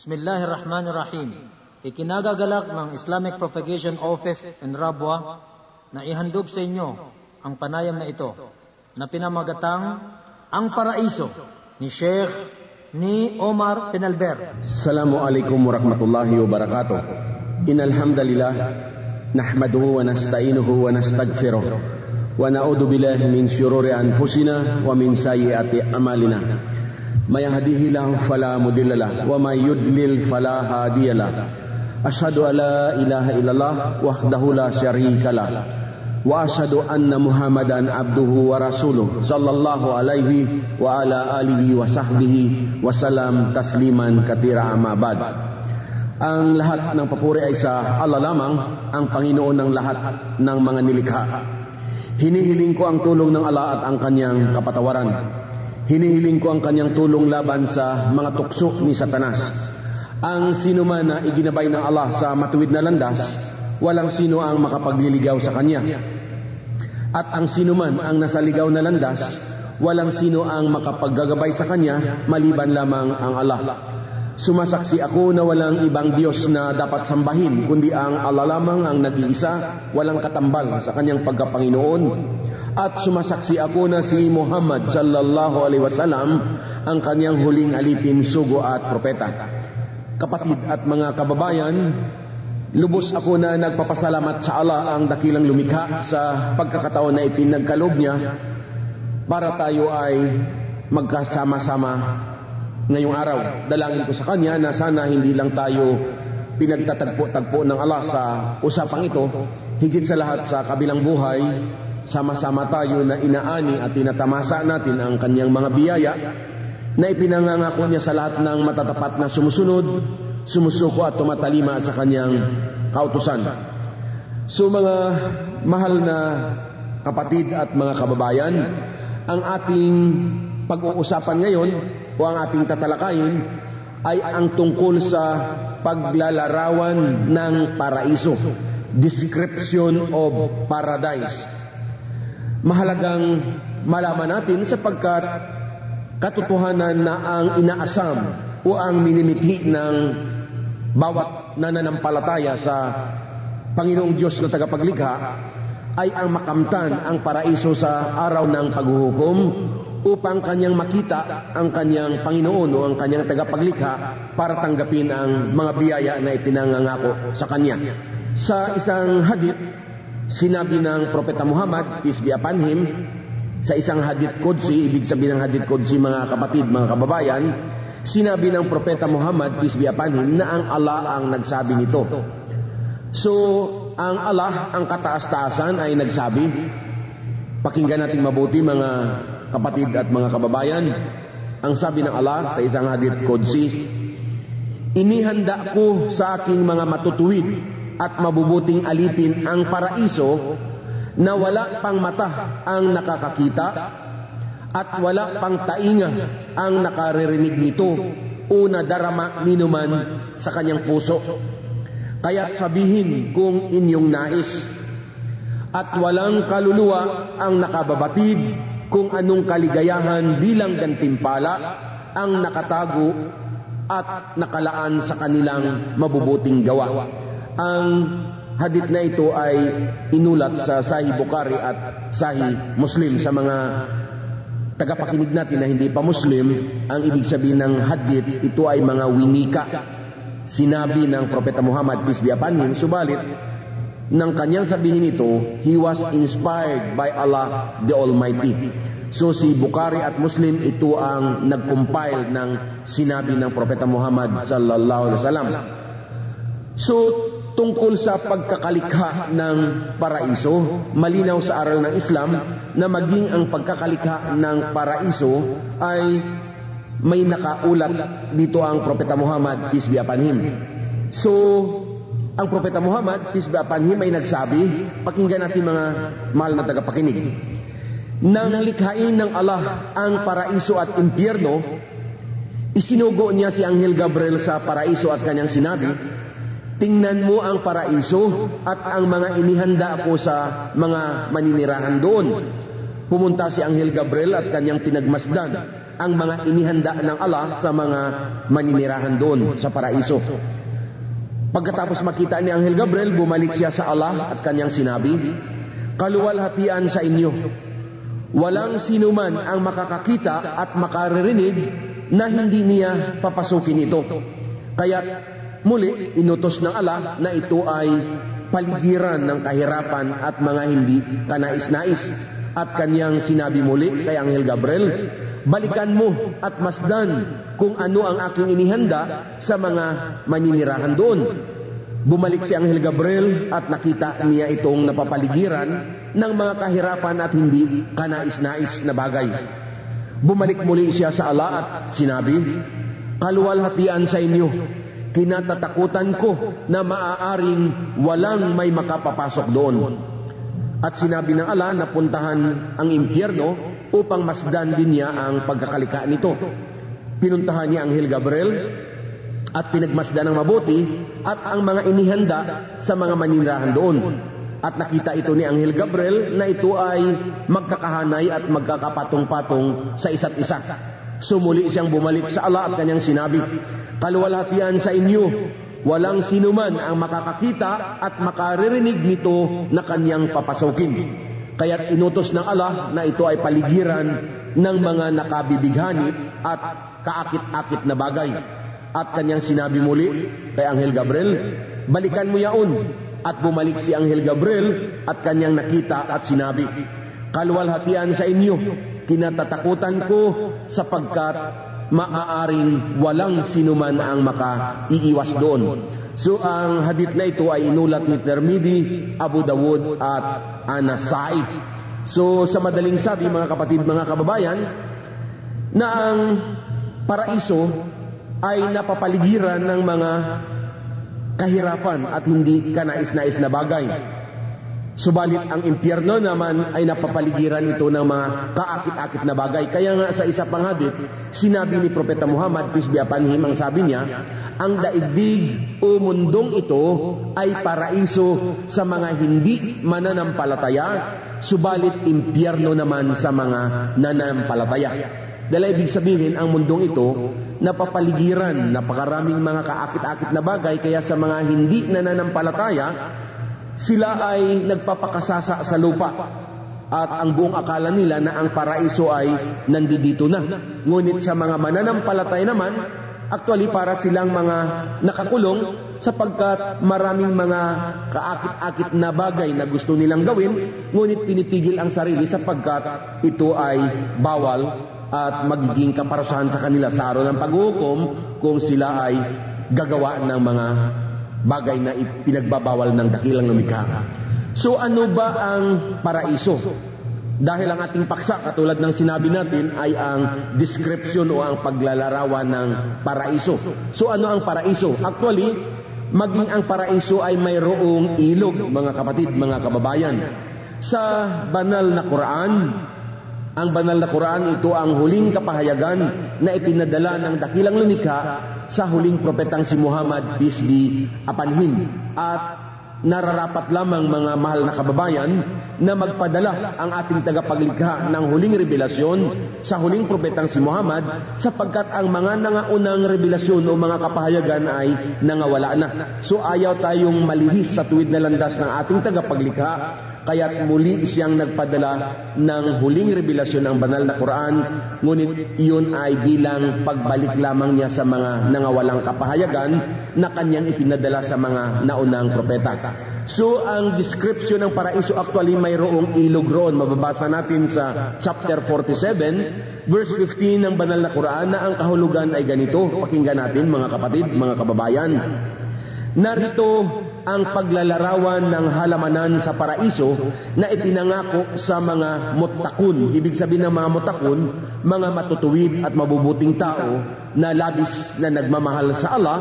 Bismillahirrahmanirrahim. Ikinagagalak ng Islamic Propagation Office in Rabwah na ihandog sa inyo ang panayam na ito na pinamagatang Ang Paraiso ni Sheikh Omar Pinalber. Assalamualaikum warahmatullahi wabarakatuh. Innal hamdalillah nahmaduhu wa nasta'inuhu wa nastaghfiruh wa na'udzu billahi min shururi anfusina wa min sayyiati a'malina. ما يهديه الله فلا مضل له وما يضلل فلا هادي له أشهد أن لا إله إلا الله وحده لا شريك له وأشهد أن محمدا عبده ورسوله صلى الله عليه وعلى آله وصحبه وسلم تسليما كثيرا أما بعد. Ang lahat ng papuri ay sa Allah lamang, ang Panginoon ng lahat ng mga nilikha. Hinihiling ko ang tulong ng Allah at ang kanyang kapatawaran. Hinihiling ko ang kanyang tulong laban sa mga tukso ni Satanas. Ang sino man na iginabay ng Allah sa matuwid na landas, walang sino ang makapagliligaw sa kanya. At ang sino man ang nasa ligaw na landas, walang sino ang makapaggagabay sa kanya, maliban lamang ang Allah. Sumasaksi ako na walang ibang Diyos na dapat sambahin, kundi ang Allah lamang ang nag-iisa, walang katambal sa kanyang pagkapanginoon. At sumasaksi ako na si Muhammad sallallahu alaihi wasallam ang kanyang huling alipin, sugo at propeta. Kapatid at mga kababayan, lubos ako na nagpapasalamat sa Allah, ang dakilang lumikha, sa pagkakataon na ipinagkaloob niya para tayo ay magkasama-sama ngayong araw. Dalangin ko sa kanya na sana hindi lang tayo pinagtatagpo-tagpo ng Allah sa usapang ito, higit sa lahat sa kabilang buhay sama-sama tayo na inaani at tinatamasa natin ang kanyang mga biyaya na ipinangangako niya sa lahat ng matatapat na sumusunod, sumusuko at tumatalima sa kanyang kautusan. So mga mahal na kapatid at mga kababayan, ang ating pag-uusapan ngayon o ang ating tatalakayin ay ang tungkol sa paglalarawan ng paraiso, description of paradise. Mahalagang malaman natin sapagkat katotohanan na ang inaasam o ang minimithi ng bawat nananampalataya sa Panginoong Diyos na tagapaglikha ay ang makamtan ang paraiso sa araw ng paghuhukom upang kanyang makita ang kanyang Panginoon o ang kanyang tagapaglikha para tanggapin ang mga biyaya na ipinangangako sa kanya. Sa isang hadith, sinabi ng Propeta Muhammad, peace be upon him, sa isang hadith Qudsi, ibig sabihin ng hadith Qudsi mga kapatid, mga kababayan, sinabi ng Propeta Muhammad, peace be upon him, na ang Allah ang nagsabi nito. So, ang Allah, ang kataas-taasan ay nagsabi, pakinggan natin mabuti mga kapatid at mga kababayan, ang sabi ng Allah sa isang hadith Qudsi, inihanda ko sa aking mga matutuwid at mabubuting alipin ang paraiso na wala pang mata ang nakakakita at wala pang tainga ang nakaririnig nito o nadarama ninuman sa kanyang puso. Kaya't sabihin kung inyong nais, at walang kaluluwa ang nakababatid kung anong kaligayahan bilang gantimpala ang nakatago at nakalaan sa kanilang mabubuting gawa. Ang hadith na ito ay inulat sa Sahih Bukhari at Sahih Muslim. Sa mga tagapakinig natin na hindi pa Muslim, ang ibig sabihin ng hadith, ito ay mga winika. Sinabi ng Propeta Muhammad, peace be upon him, subalit, nang kanyang sabihin ito, he was inspired by Allah the Almighty. So si Bukhari at Muslim, ito ang nag-compile ng sinabi ng Propeta Muhammad sallallahu alaihi wasallam. So, tungkol sa pagkakalikha ng paraiso, malinaw sa aral ng Islam na maging ang pagkakalikha ng paraiso ay may nakaulat dito ang Propeta Muhammad, peace be upon him. So, ang Propeta Muhammad, peace be upon him, ay nagsabi, pakinggan natin mga mahal na tagapakinig, nang likhain ng Allah ang paraiso at impyerno, isinugo niya si Anghel Gabriel sa paraiso at kanyang sinabi, tingnan mo ang paraiso at ang mga inihanda ko sa mga maninirahan doon. Pumunta si Anghel Gabriel at kanyang pinagmasdan ang mga inihanda ng Allah sa mga maninirahan doon sa paraiso. Pagkatapos makita ni Anghel Gabriel, bumalik siya sa Allah at kanyang sinabi, "Kaluwalhatian sa inyo, walang sinuman ang makakakita at makaririnig na hindi niya papasukin ito." Kaya muli inutos ng Allah na ito ay paligiran ng kahirapan at mga hindi kanais-nais. At kanyang sinabi muli kay Anghel Gabriel, "Balikan mo at masdan kung ano ang aking inihanda sa mga maninirahan doon." Bumalik si Anghel Gabriel at nakita niya itong napapaligiran ng mga kahirapan at hindi kanais-nais na bagay. Bumalik muli siya sa Allah at sinabi, "Kaluwalhatian sa inyo, kinatatakutan ko na maaaring walang may makapapasok doon." At sinabi ng Allah na puntahan ang impyerno upang masdan din niya ang pagkakalika nito. Pinuntahan niya Anghel Gabriel at pinagmasdan ng mabuti at ang mga inihanda sa mga maninirahan doon. At nakita ito ni Anghel Gabriel na ito ay magkakahanay at magkakapatong-patong sa isa't isa. Sumuli siyang bumalik sa Allah at kanyang sinabi, "Kaluwalhatian sa inyo, walang sinuman ang makakakita at makaririnig nito na kanyang papasukin." Kaya't inutos ng Allah na ito ay paligiran ng mga nakabibighani at kaakit-akit na bagay. At kanyang sinabi muli kay Anghel Gabriel, "Balikan mo yaon." At bumalik si Anghel Gabriel at kanyang nakita at sinabi, "Kaluwalhatian sa inyo, kinatatakutan ko sapagkat maaaring walang sinuman ang makaiiwas doon." So ang hadith na ito ay inulat ni Tirmidhi, Abu Dawood at Anasai. So sa madaling sabi mga kapatid, mga kababayan, na ang paraiso ay napapaligiran ng mga kahirapan at hindi kanais-nais na bagay. Subalit ang impyerno naman ay napapaligiran ito ng mga kaakit-akit na bagay. Kaya nga sa isa pang hadith, sinabi ni Propeta Muhammad, peace be upon him, ang sabi niya, ang daigdig o mundong ito ay paraiso sa mga hindi mananampalataya, subalit impyerno naman sa mga nanampalataya. Dahil ibig sabihin, ang mundong ito napapaligiran, napakaraming mga kaakit-akit na bagay, kaya sa mga hindi nananampalataya, sila ay nagpapakasasa sa lupa at ang buong akala nila na ang paraiso ay nandito na. Ngunit sa mga mananampalataya naman, actually para silang mga nakakulong sapagkat maraming mga kaakit-akit na bagay na gusto nilang gawin, ngunit pinipigil ang sarili sapagkat ito ay bawal at magiging kaparusahan sa kanila sa araw ng paghukom kung sila ay gagawa ng mga bagay na pinagbabawal ng dakilang lumikha. So ano ba ang paraiso? Dahil ang ating paksa, katulad ng sinabi natin, ay ang description o ang paglalarawan ng paraiso. So ano ang paraiso? Actually, maging ang paraiso ay mayroong ilog, mga kapatid, mga kababayan. Sa banal na Quran, ang banal na Quran, ito ang huling kapahayagan na ipinadala ng dakilang lumikha sa huling propetang si Muhammad, peace be upon him. At nararapat lamang mga mahal na kababayan na magpadala ang ating tagapaglikha ng huling revelasyon sa huling propetang si Muhammad, sapagkat ang mga nangaunang revelasyon o mga kapahayagan ay nangawala na. So ayaw tayong malihis sa tuwid na landas ng ating tagapaglikha, kaya't muli siyang nagpadala ng huling revelasyon ng banal na Quran, ngunit yun ay bilang pagbalik lamang niya sa mga nangawalang kapahayagan na kanyang ipinadala sa mga naunang propeta. So ang description ng paraiso, actually mayroong ilog roon. Mababasa natin sa chapter 47 verse 15 ng banal na Quran na ang kahulugan ay ganito. Pakinggan natin mga kapatid, mga kababayan. Narito ang paglalarawan ng halamanan sa paraiso na ipinangako sa mga muttaqun. Ibig sabihin ng mga muttaqun, mga matutuwid at mabubuting tao na labis na nagmamahal sa Allah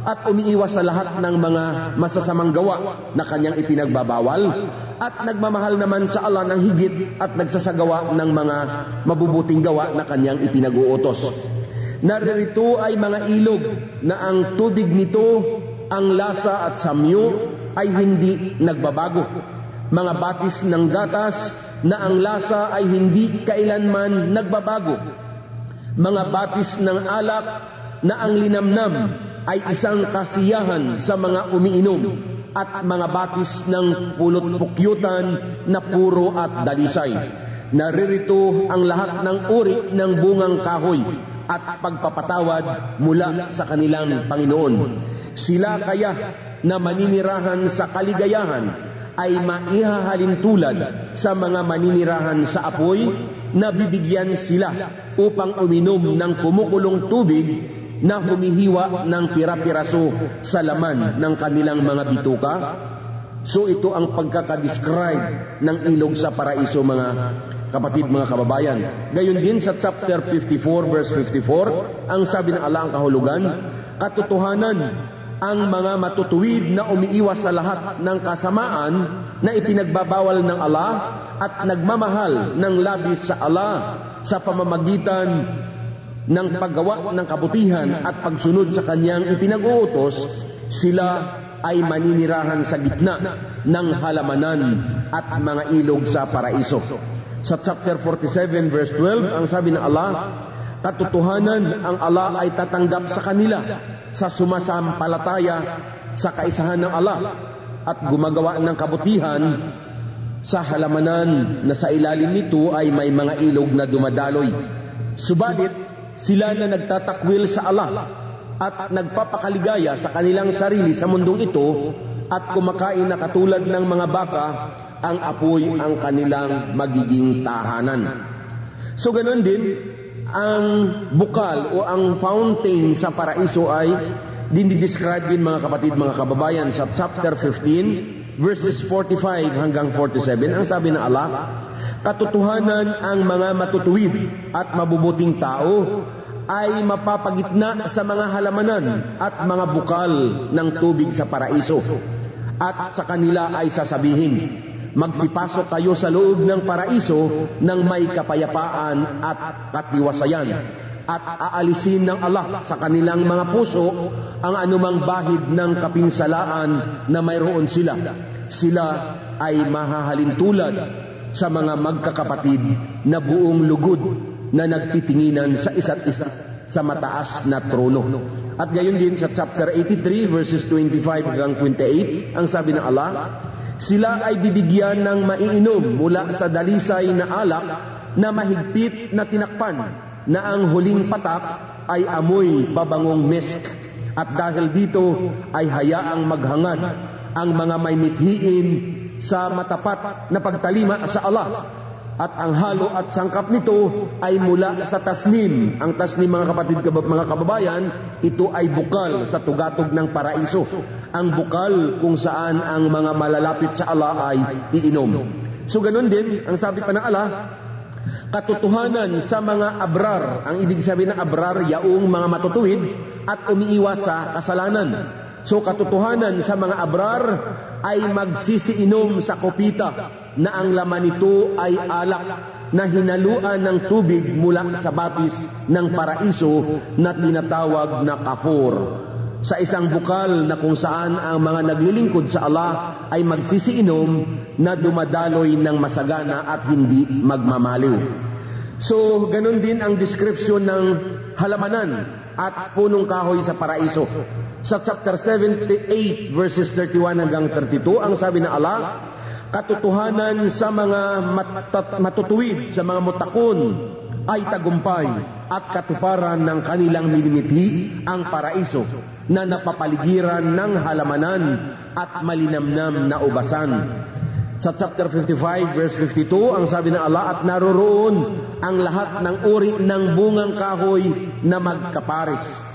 at umiiwas sa lahat ng mga masasamang gawa na kanyang ipinagbabawal at nagmamahal naman sa Allah ng higit at nagsasagawa ng mga mabubuting gawa na kanyang ipinag-uutos. Narito ay mga ilog na ang tubig nito, ang lasa at samyo ay hindi nagbabago. Mga batis ng gatas na ang lasa ay hindi kailanman nagbabago. mga batis ng alak na ang linamnam ay isang kasiyahan sa mga umiinom at mga batis ng pulot-pukyutan na puro at dalisay. Naririto ang lahat ng uri ng bungang kahoy at pagpapatawad mula sa kanilang Panginoon. Sila kaya na maninirahan sa kaligayahan ay maihahalin tulad sa mga maninirahan sa apoy na bibigyan sila upang uminom ng kumukulong tubig na humihiwa ng pira-piraso sa laman ng kanilang mga bituka. So ito ang pagkakadescribe ng ilog sa paraiso, mga kapatid, mga kababayan. Gayon din sa chapter 54 verse 54, ang sabi ng Allah ang kahulugan, katotohanan ang mga matutuwid na umiiwas sa lahat ng kasamaan na ipinagbabawal ng Allah at nagmamahal ng labis sa Allah sa pamamagitan ng paggawa ng kabutihan at pagsunod sa kanyang ipinag-uutos, sila ay maninirahan sa gitna ng halamanan at mga ilog sa paraiso. Sa chapter 47 verse 12, ang sabi ng Allah, katotohanan ang Allah ay tatanggap sa kanila sa sumasampalataya sa kaisahan ng Allah at gumagawa ng kabutihan. Sa halamanan na sa ilalim nito ay may mga ilog na dumadaloy. Subalit, sila na nagtatakwil sa Allah at nagpapakaligaya sa kanilang sarili sa mundong ito at kumakain na katulad ng mga baka, ang apoy ang kanilang magiging tahanan. So ganoon din, ang bukal o ang fountain sa paraiso ay dinidescribe din, mga kapatid, mga kababayan, sa chapter 15 verses 45 hanggang 47, ang sabi ng Allah, katotohanan ang mga matutuwid at mabubuting tao ay mapapagitna sa mga halamanan at mga bukal ng tubig sa paraiso. At sa kanila ay sasabihin, magsipasok kayo sa loob ng paraiso ng may kapayapaan at katiwasayan, at aalisin ng Allah sa kanilang mga puso ang anumang bahid ng kapinsalaan na mayroon sila. Sila ay mahahalin tulad sa mga magkakapatid na buong lugod na nagtitinginan sa isa't isa sa mataas na trono. At gayon din sa chapter 83 verses 25 hanggang 28, ang sabi ng Allah, sila ay bibigyan ng maiinom mula sa dalisay na alak na mahigpit na tinakpan na ang huling patak ay amoy pabangong misk, at dahil dito ay hayaang maghangad ang mga may mithiin sa matapat na pagtalima sa Allah, at ang halo at sangkap nito ay mula sa tasnim. Ang tasnim, mga kapatid, mga kababayan, ito ay bukal sa tugatog ng paraiso, ang bukal kung saan ang mga malalapit sa Allah ay iinom. So ganun din, ang sabi pa ng Allah, katotohanan sa mga abrar, ang ibig sabihin ng abrar, yaong mga matutuwid at umiiwas sa kasalanan. So katotohanan sa mga abrar ay magsisiinom sa kopita na ang laman nito ay alak na hinaluan ng tubig mula sa batis ng paraiso na tinatawag na kafur. Sa isang bukal na kung saan ang mga naglilingkod sa Allah ay magsisiinom na dumadaloy ng masagana at hindi magmamaliw. So ganun din ang description ng halamanan at punong kahoy sa paraiso. Sa chapter 78 verses 31 hanggang 32, ang sabi ng Allah, katotohanan sa mga matutuwid, sa mga mutakon, ay tagumpay at katuparan ng kanilang minimithi ang paraiso na napapaligiran ng halamanan at malinamnam na ubasan. Sa chapter 55 verse 52, ang sabi ng Allah, at naroroon ang lahat ng uri ng bungang kahoy na magkapares.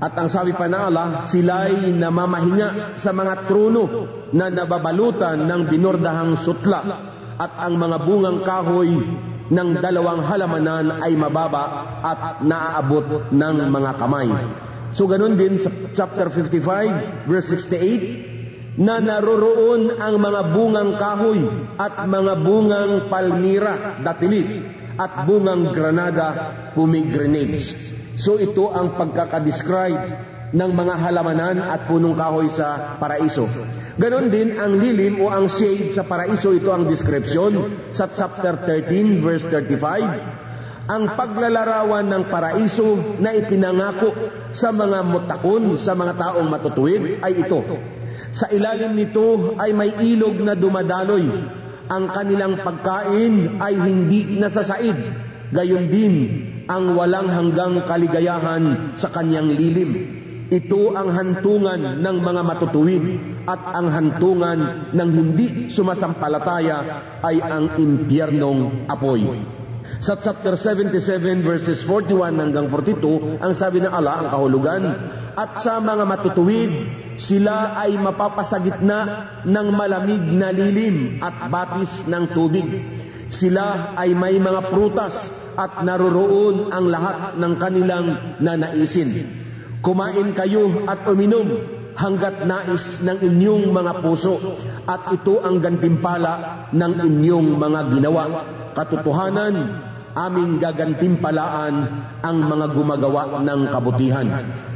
At ang sabi pa ng Allah, sila'y namamahinga sa mga trono na nababalutan ng binordahang sutla, at ang mga bungang kahoy ng dalawang halamanan ay mababa at naaabot ng mga kamay. So ganun din sa chapter 55 verse 68, na naroroon ang mga bungang kahoy at mga bungang palmira datilis at bungang granada pomegranates. So ito ang pagkakadescribe ng mga halamanan at punong kahoy sa paraiso. Ganon din ang lilim o ang shade sa paraiso, ito ang description sa chapter 13 verse 35. ang paglalarawan ng paraiso na ipinangako sa mga muttaqun, sa mga taong matutuwid ay ito. Sa ilalim nito ay may ilog na dumadaloy. Ang kanilang pagkain ay hindi nasasaid, gayon din ang walang hanggang kaligayahan sa kanyang lilim. Ito ang hantungan ng mga matutuwid, at ang hantungan ng hindi sumasampalataya ay ang impyernong apoy. Sa chapter 77 verses 41 hanggang 42, ang sabi ng Allah ang kahulugan, at sa mga matutuwid, sila ay mapapasagitna ng malamig na lilim at batis ng tubig. Sila ay may mga prutas at naroroon ang lahat ng kanilang nanaisin. Kumain kayo at uminom hanggat nais ng inyong mga puso, at ito ang gantimpala ng inyong mga ginawa. Katotohanan, aming gagantimpalaan ang mga gumagawa ng kabutihan.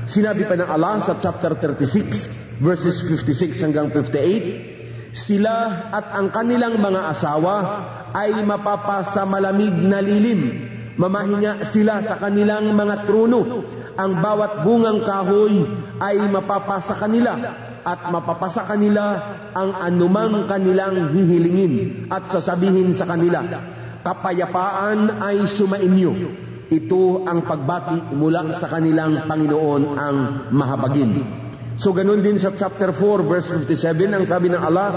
Sinabi pa ng Allah sa chapter 36 verses 56 hanggang 58, sila at ang kanilang mga asawa ay mapapasa malamig na lilim. Mamahinga sila sa kanilang mga trono. Ang bawat bungang kahoy ay mapapasa kanila, at mapapasa kanila ang anumang kanilang hihilingin, at sasabihin sa kanila, kapayapaan ay sumainyo. Ito ang pagbati mula sa kanilang Panginoon ang mahabagin. So ganun din sa chapter 4 verse 57 ang sabi ng Allah,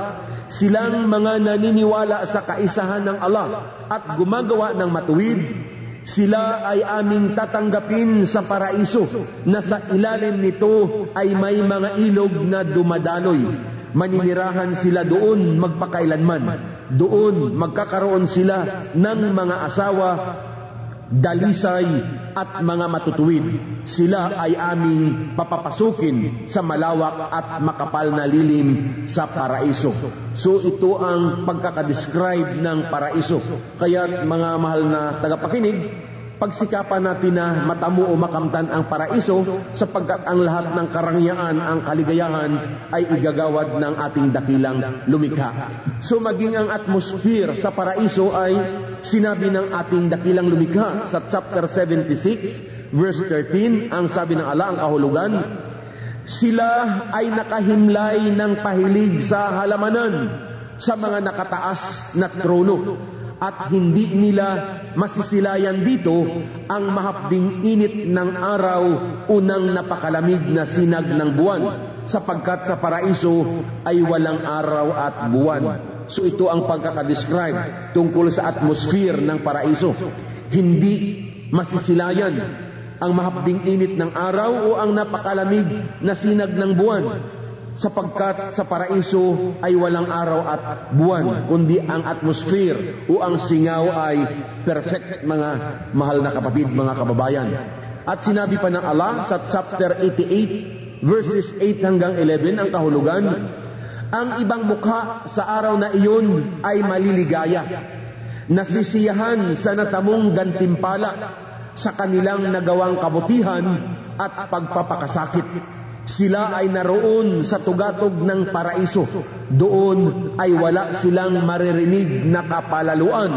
silang mga naniniwala sa kaisahan ng Allah at gumagawa ng matuwid, sila ay aming tatanggapin sa paraiso na sa ilalim nito ay may mga ilog na dumadaloy. Maninirahan sila doon magpakailanman. Doon magkakaroon sila ng mga asawa, dalisay at mga matutuwid. Sila ay aming papapasukin sa malawak at makapal na lilim sa paraiso. So ito ang pagkakadescribe ng paraiso. Kaya mga mahal na tagapakinig, pagsikapan natin na matamo o makamtan ang paraiso, sapagkat ang lahat ng karangyaan, ang kaligayahan ay igagawad ng ating dakilang lumikha. So maging ang atmosphere sa paraiso ay sinabi ng ating dakilang lumikha sa chapter 76 verse 13, ang sabi ng Allah ang kahulugan, sila ay nakahimlay ng pahilig sa halamanan sa mga nakataas na trono, at hindi nila masisilayan dito ang mahapding init ng araw o ng napakalamig na sinag ng buwan, sapagkat sa paraiso ay walang araw at buwan. So ito ang pagkakadescribe tungkol sa atmosphere ng paraiso. Hindi masisilayan ang mahapding init ng araw o ang napakalamig na sinag ng buwan, sapagkat sa paraiso ay walang araw at buwan, kundi ang atmosphere o ang singaw ay perfect, mga mahal na kapatid, mga kababayan. At sinabi pa ng Allah sa chapter 88 verses 8 hanggang 11 ang kahulugan, ang ibang mukha sa araw na iyon ay maliligaya, nasisiyahan sa natamong gantimpala sa kanilang nagawang kabutihan at pagpapakasakit. Sila ay naroon sa tugatog ng paraiso. Doon ay wala silang maririnig na kapalaluan,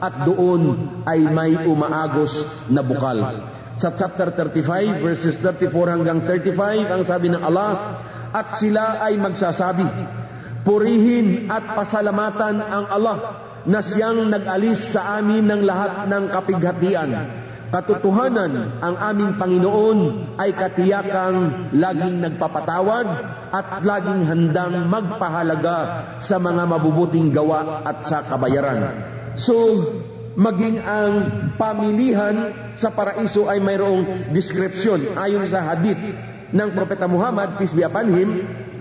at doon ay may umaagos na bukal. Sa chapter 35 verses 34 hanggang 35 ang sabi ng Allah, at sila ay magsasabi, purihin at pasalamatan ang Allah na siyang nag-alis sa amin ng lahat ng kapighatian. Katotohanan, ang aming Panginoon ay katiyakang laging nagpapatawad at laging handang magpahalaga sa mga mabubuting gawa at sa kabayaran. So, maging ang pamilihan sa paraiso ay mayroong description. Ayon sa hadith ng Propeta Muhammad, peace be upon him,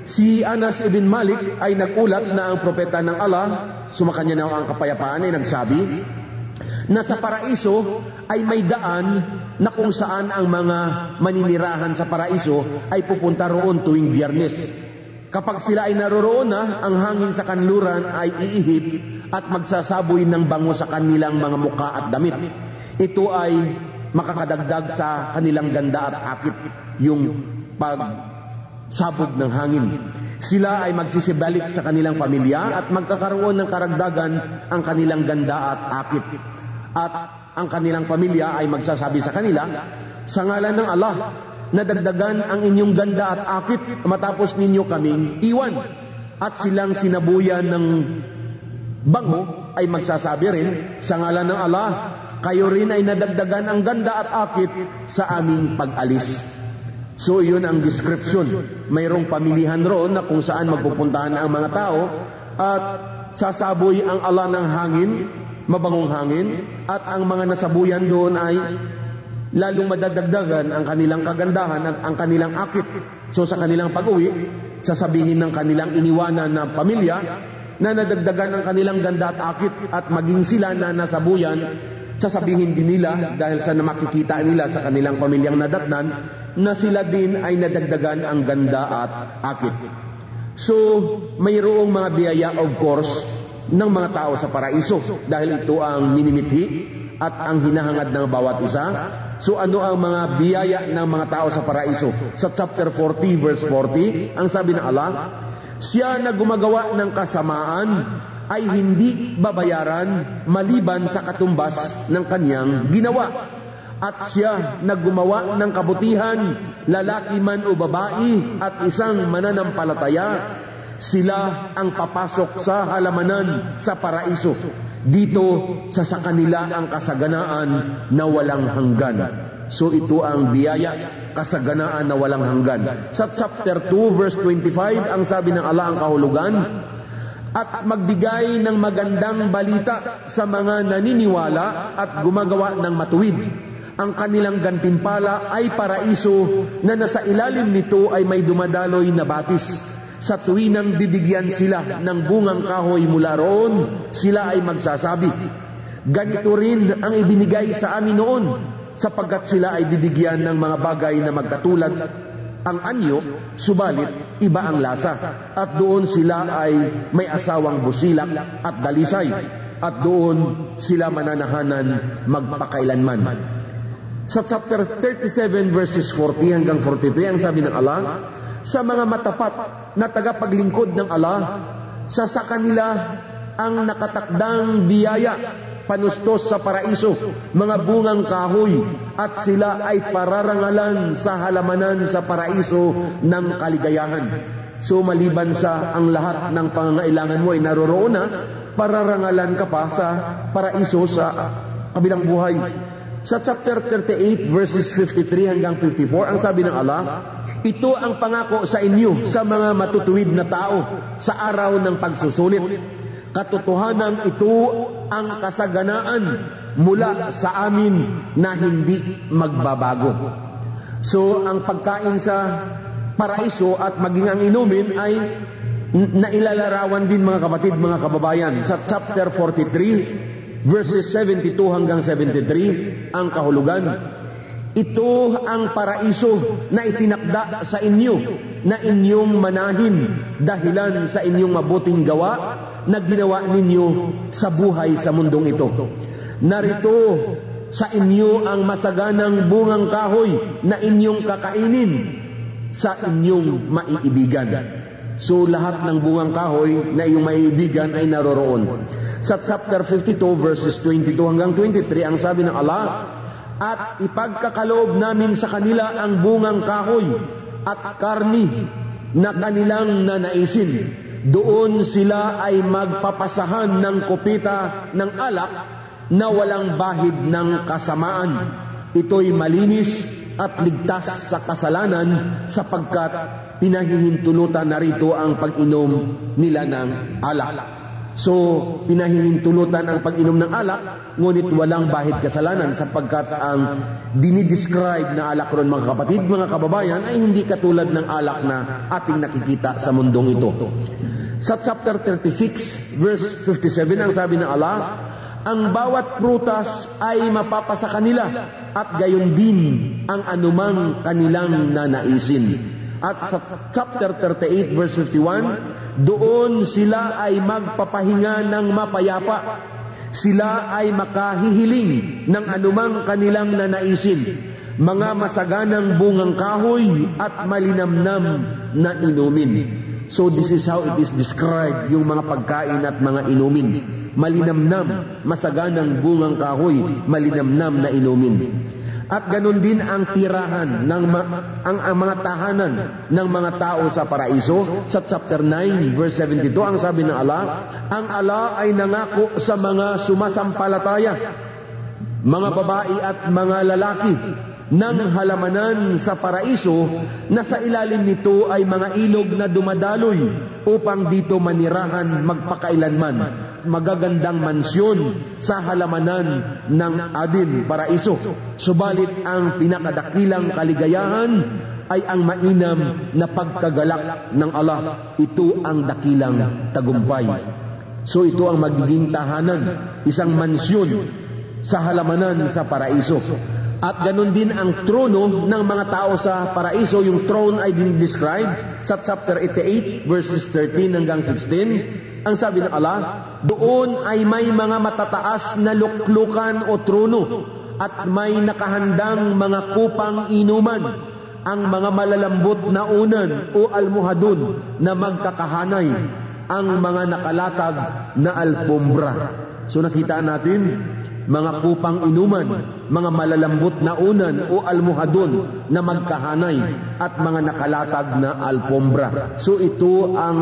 si Anas ibn Malik ay nagulat na ang Propeta ng Allah, sumakanya na ang kapayapaan, ay nagsabi na sa paraiso ay may daan na kung saan ang mga maninirahan sa paraiso ay pupunta roon tuwing Biyernes. Kapag sila ay naroroon na, ang hangin sa kanluran ay iihip at magsasaboy ng bango sa kanilang mga muka at damit. Ito ay makakadagdag sa kanilang ganda at akit, yung pagsabog ng hangin. Sila ay magsisibalik sa kanilang pamilya at magkakaroon ng karagdagan ang kanilang ganda at akit. At ang kanilang pamilya ay magsasabi sa kanila, sa ngalan ng Allah, nadagdagan ang inyong ganda at akit matapos ninyo kaming iwan. At silang sinabuyan ng bango ay magsasabi rin, sa ngalan ng Allah, kayo rin ay nadagdagan ang ganda at akit sa aming pag-alis. So yun ang description. Mayroong pamilihan roon na kung saan magpupuntahan ang mga tao at sasaboy ang Allah ng hangin, mabangong hangin, at ang mga nasabuyan doon ay lalong madadagdagan ang kanilang kagandahan at ang kanilang akit. So sa kanilang pag-uwi, sasabihin ng kanilang iniwanan na pamilya na nadagdagan ang kanilang ganda at akit, at maging sila na nasabuyan, sasabihin din nila dahil sa namakikita nila sa kanilang pamilyang nadatnan na sila din ay nadagdagan ang ganda at akit. So mayroong mga biyaya of course ng mga tao sa paraiso dahil ito ang minimithi at ang hinahangad ng bawat isa. So ano ang mga biyaya ng mga tao sa paraiso? Sa chapter 40 verse 40, ang sabi ng Allah, siya na gumagawa ng kasamaan ay hindi babayaran maliban sa katumbas ng kaniyang ginawa. At siya na gumawa ng kabutihan, lalaki man o babae at isang mananampalataya, sila ang papasok sa halamanan sa paraiso. Dito sa kanila ang kasaganaan na walang hanggan. So ito ang biyaya, kasaganaan na walang hanggan. Sa chapter 2 verse 25, ang sabi ng Allah ang kahulugan, at magbigay ng magandang balita sa mga naniniwala at gumagawa ng matuwid. Ang kanilang gantimpala ay paraiso na nasa ilalim nito ay may dumadaloy na batis. Sa tuwinang bibigyan sila ng bungang kahoy mula roon, sila ay magsasabi, ganito rin ang ibinigay sa amin noon, sapagkat sila ay bibigyan ng mga bagay na magkatulad ang anyo, subalit iba ang lasa. At doon sila ay may asawang busilak at dalisay. At doon sila mananahanan magpakailanman. Sa chapter 37 verses 40 hanggang 43, ang sabi ng Allah, sa mga matapat na tagapaglingkod ng Allah, sa kanila ang nakatakdang biyaya, panustos sa paraiso, mga bungang kahoy, at sila ay pararangalan sa halamanan sa paraiso ng kaligayahan. So maliban sa ang lahat ng pangangailangan mo ay naroroon na, pararangalan ka pa sa paraiso sa kabilang buhay. Sa chapter 38 verses 53 hanggang 54, ang sabi ng Allah, ito ang pangako sa inyo sa mga matutuwid na tao sa araw ng pagsusulit. Katotohanan ito ang kasaganaan mula sa amin na hindi magbabago. So ang pagkain sa paraiso at maging ang inumin ay nailalarawan din mga kapatid, mga kababayan. Sa chapter 43 verses 72 hanggang 73 ang kahulugan. Ito ang paraiso na itinakda sa inyo na inyong manahin dahilan sa inyong mabuting gawa na ginawa ninyo sa buhay sa mundong ito. Narito sa inyo ang masaganang bungang kahoy na inyong kakainin sa inyong maiibigan. So lahat ng bungang kahoy na iyong maiibigan ay naroroon. Sa chapter 52 verses 22 hanggang 23, ang sabi ng Allah, at ipagkakaloob namin sa kanila ang bungang kahoy at karni na kanilang nanaisin. Doon sila ay magpapasahan ng kupita ng alak na walang bahid ng kasamaan. Ito'y malinis at ligtas sa kasalanan sapagkat pinahihintulutan na rito ang pag-inom nila ng alak. So, pinahihintulutan ang pag-inom ng alak, ngunit walang bahid kasalanan sapagkat ang dinidescribe na alak ron mga kapatid, mga kababayan, ay hindi katulad ng alak na ating nakikita sa mundong ito. Sa chapter 36, verse 57, ang sabi ng Allah, ang bawat prutas ay mapapasa kanila at gayon din ang anumang kanilang nanaisin. At sa chapter 38 verse 51, doon sila ay magpapahinga ng mapayapa. Sila ay makahihiling ng anumang kanilang nanaisin, mga masaganang bungang kahoy at malinamnam na inumin. So this is how it is described, yung mga pagkain at mga inumin. malinamnam, masaganang bungang kahoy, malinamnam na inumin. At ganun din ang tirahan ng mga tahanan ng mga tao sa paraiso. Sa chapter 9 verse 72 ang sabi ng Allah, ang Allah ay nangako sa mga sumasampalataya, mga babae at mga lalaki ng halamanan sa paraiso na sa ilalim nito ay mga ilog na dumadaloy upang dito manirahan magpakailanman, magagandang mansyon sa halamanan ng Adin paraiso. Subalit ang pinakadakilang kaligayahan ay ang mainam na pagkagalak ng Allah. Ito ang dakilang tagumpay. So ito ang magiging tahanan, isang mansyon sa halamanan sa paraiso. At ganun din ang trono ng mga tao sa paraiso. Yung throne ay described sa chapter 88 verses 13 hanggang 16. Ang sabi ng Allah, doon ay may mga matataas na luklukan o trono at may nakahandang mga kupang inuman, ang mga malalambot na unan o almuhadun na magkakahanay, ang mga nakalatag na alpombra. So nakita natin, mga kupang inuman, mga malalambot na unan o almuhadon na magkahanay at mga nakalatag na alpombra. So ito ang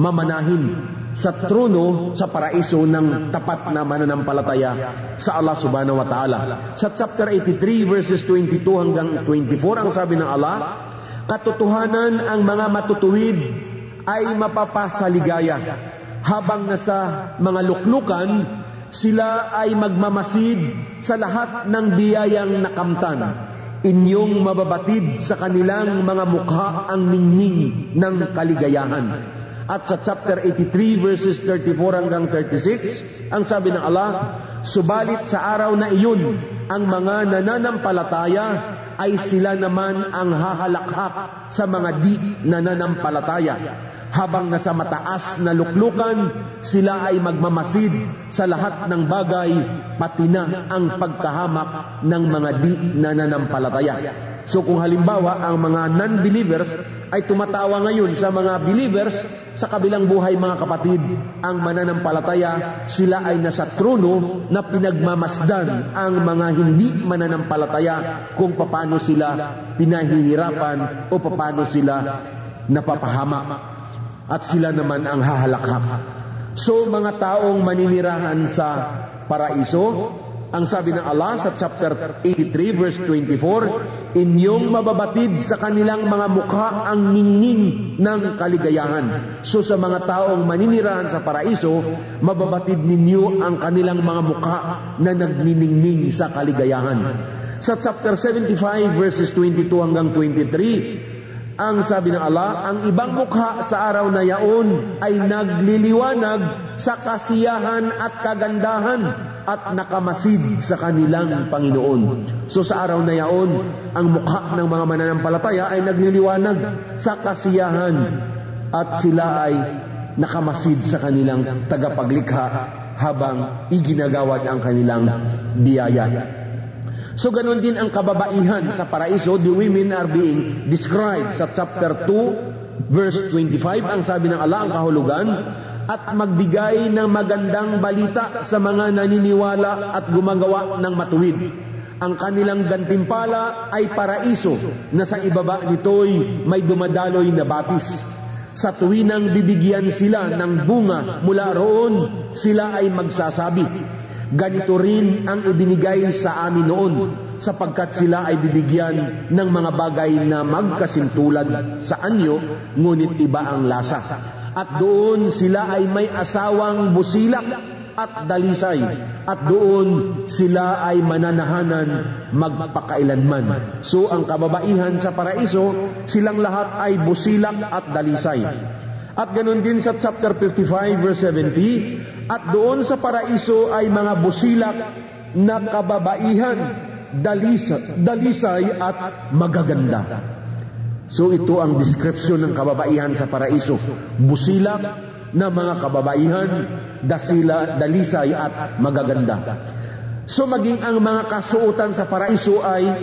mamanahin sa trono sa paraiso ng tapat na mananampalataya sa Allah subhanahu wa ta'ala. Sa chapter 83 verses 22 hanggang 24 ang sabi ng Allah, katotohanan ang mga matutuwid ay mapapasaligaya habang nasa mga luklukan sila ay magmamasid sa lahat ng biyayang nakamtan. Inyong mababatid sa kanilang mga mukha ang ningning ng kaligayahan. At sa chapter 83 verses 34 hanggang 36, ang sabi ng Allah, subalit sa araw na iyon, ang mga nananampalataya ay sila naman ang hahalakhak sa mga di nananampalataya. Habang nasa mataas na luklukan, sila ay magmamasid sa lahat ng bagay, pati na ang pagkahamak ng mga di nananampalataya. So kung halimbawa ang mga non-believers ay tumatawa ngayon sa mga believers, sa kabilang buhay mga kapatid, ang mananampalataya, sila ay nasa trono na pinagmamasdan ang mga hindi mananampalataya kung paano sila pinahihirapan o paano sila napapahamak. At sila naman ang hahalakhak. So mga taong maninirahan sa paraiso, ang sabi ng Allah sa chapter 83 verse 24, inyong mababatid sa kanilang mga mukha ang ningning ng kaligayahan. So sa mga taong maninirahan sa paraiso, mababatid ninyo ang kanilang mga mukha na nagniningning sa kaligayahan. Sa chapter 75 verses 22 hanggang 23, ang sabi ng Allah, ang ibang mukha sa araw na yaon ay nagliliwanag sa kasiyahan at kagandahan at nakamasid sa kanilang Panginoon. So sa araw na yaon, ang mukha ng mga mananampalataya ay nagliliwanag sa kasiyahan at sila ay nakamasid sa kanilang tagapaglikha habang iginagawad ang kanilang biyaya. So ganun din ang kababaihan sa paraiso. The women are being described sa chapter 2 verse 25. Ang sabi ng Allah, ang kahulugan, at magbigay ng magandang balita sa mga naniniwala at gumagawa ng matuwid. Ang kanilang gantimpala ay paraiso na sa ibaba nito'y may dumadaloy na batis. Sa tuwinang bibigyan sila ng bunga mula roon, sila ay magsasabi, ganito rin ang ibinigay sa amin noon, sapagkat sila ay bibigyan ng mga bagay na magkasintulad sa anyo, ngunit iba ang lasa. At doon sila ay may asawang busilak at dalisay, at doon sila ay mananahanan magpakailanman. So ang kababaihan sa paraiso, silang lahat ay busilak at dalisay. At ganun din sa chapter 55 verse 70, at doon sa paraiso ay mga busilak na kababaihan, dalisay at magaganda. So ito ang description ng kababaihan sa paraiso. Busilak na mga kababaihan, dalisay at magaganda. So maging ang mga kasuotan sa paraiso ay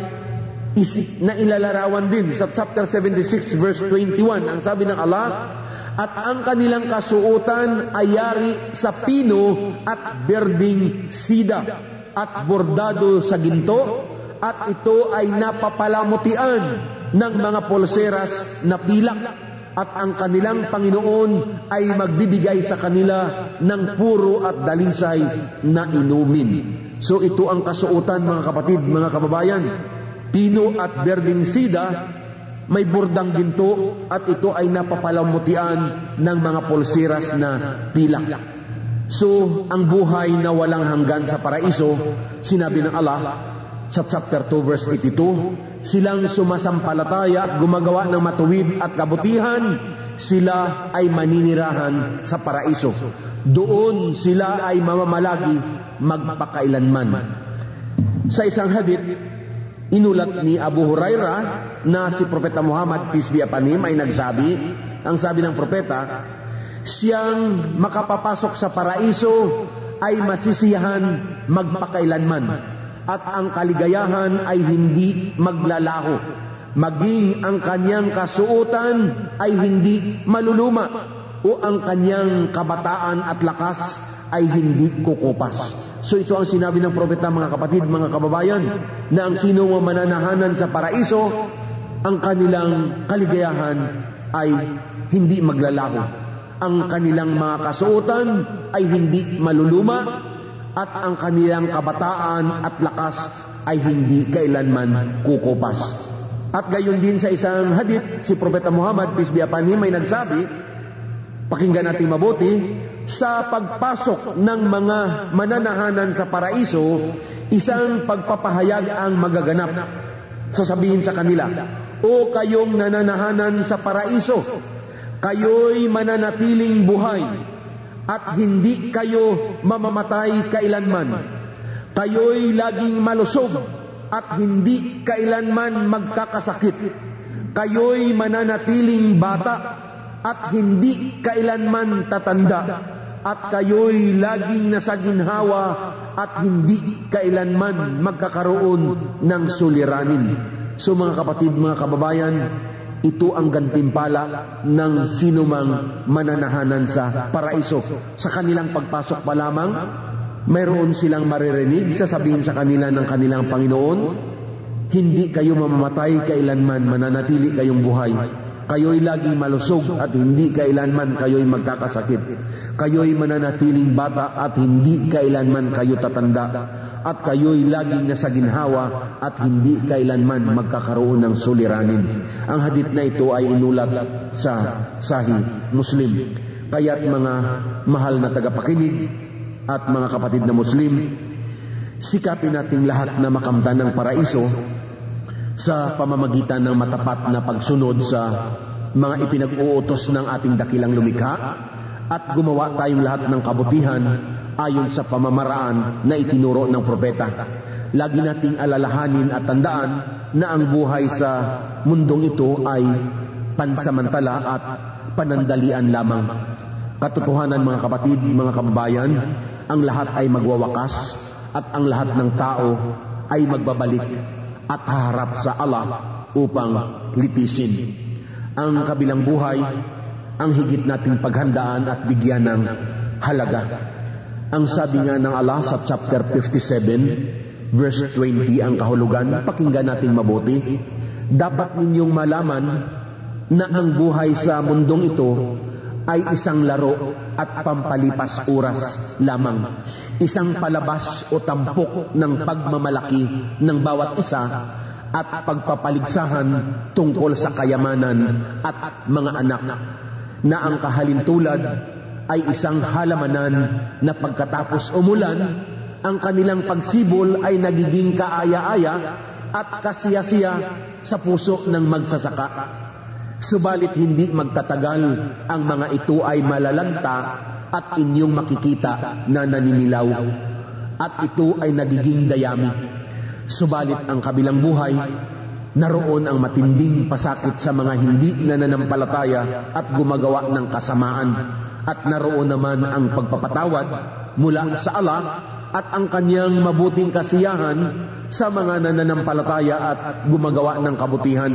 nailalarawan din sa chapter 76 verse 21. Ang sabi ng Allah, at ang kanilang kasuotan ay yari sa pino at berding sida at bordado sa ginto, at ito ay napapalamutian ng mga pulseras na pilak, at ang kanilang Panginoon ay magbibigay sa kanila ng puro at dalisay na inumin. So ito ang kasuotan, mga kapatid, mga kababayan. Pino at berdeng sida, may bordang ginto, at ito ay napapalamutian ng mga pulseras na pilak. So, ang buhay na walang hanggan sa paraiso, sinabi ng Allah sa chapter 2 verse 82, silang sumasampalataya at gumagawa ng matuwid at kabutihan, sila ay maninirahan sa paraiso. Doon sila ay mamamalagi magpakailanman. Sa isang hadith, inulat ni Abu Hurairah na si Propeta Muhammad, peace be upon him, ay nagsabi, ang sabi ng Propeta, siyang makapapasok sa paraiso ay masisiyahan magpakailanman, at ang kaligayahan ay hindi maglalaho, maging ang kanyang kasuotan ay hindi maluluma, o ang kanyang kabataan at lakas ay hindi kukupas. So ito ang sinabi ng propeta, mga kapatid, mga kababayan, na ang sino ang mananahanan sa paraiso, ang kanilang kaligayahan ay hindi maglalaho, ang kanilang mga kasuotan ay hindi maluluma, at ang kanilang kabataan at lakas ay hindi kailanman kukupas. At gayon din sa isang hadith, si Propeta Muhammad, peace be upon him, ay nagsabi, pakinggan natin mabuti, sa pagpasok ng mga mananahanan sa paraiso, isang pagpapahayag ang magaganap. Sasabihin sa kanila, o kayong nananahanan sa paraiso, kayo'y mananatiling buhay, at hindi kayo mamamatay kailanman. Kayo'y laging malusog, at hindi kailanman magkakasakit. Kayo'y mananatiling bata, at hindi kailanman tatanda. At kayo'y laging nasa ginhawa, at hindi kailanman magkakaroon ng suliranin. So mga kapatid, mga kababayan, ito ang gantimpala ng sinumang mananahanan sa paraiso. Sa kanilang pagpasok pa lamang, mayroon silang maririnig, sasabihin sa kanila ng kanilang Panginoon, hindi kayo mamamatay kailanman, mananatili kayong buhay. Kayo'y laging malusog at hindi kailanman kayo'y magkakasakit. Kayo'y mananatiling bata at hindi kailanman kayo tatanda. At kayo'y laging nasa ginhawa at hindi kailanman magkakaroon ng suliranin. Ang hadith na ito ay inulat sa Sahih Muslim. Kaya't mga mahal na tagapakinig at mga kapatid na Muslim, sikapin nating lahat na makamtan ng paraiso sa pamamagitan ng matapat na pagsunod sa mga ipinag-uutos ng ating dakilang lumikha, at gumawa tayong lahat ng kabutihan ayon sa pamamaraan na itinuro ng propeta. Lagi nating alalahanin at tandaan na ang buhay sa mundong ito ay pansamantala at panandalian lamang. Katotohanan, mga kapatid, mga kababayan, ang lahat ay magwawakas, at ang lahat ng tao ay magbabalik at harap sa Allah upang litisin. Ang kabilang buhay, ang higit nating paghandaan at bigyan ng halaga. Ang sabi nga ng Allah sa chapter 57, verse 20, ang kahulugan, pakinggan natin mabuti, dapat ninyong malaman na ang buhay sa mundong ito ay isang laro at pampalipas oras lamang. Isang palabas o tampok ng pagmamalaki ng bawat isa at pagpapaligsahan tungkol sa kayamanan at mga anak, na ang kahalintulad ay isang halamanan na pagkatapos umulan, ang kanilang pagsibol ay nagiging kaaya-aya at kasiyasiya sa puso ng magsasaka. Subalit hindi magtatagal, ang mga ito ay malalanta at inyong makikita na naninilaw, at ito ay nagiging dayami. Subalit ang kabilang buhay, naroon ang matinding pasakit sa mga hindi nananampalataya at gumagawa ng kasamaan, at naroon naman ang pagpapatawad mula sa Allah at ang kanyang mabuting kasiyahan sa mga nananampalataya at gumagawa ng kabutihan.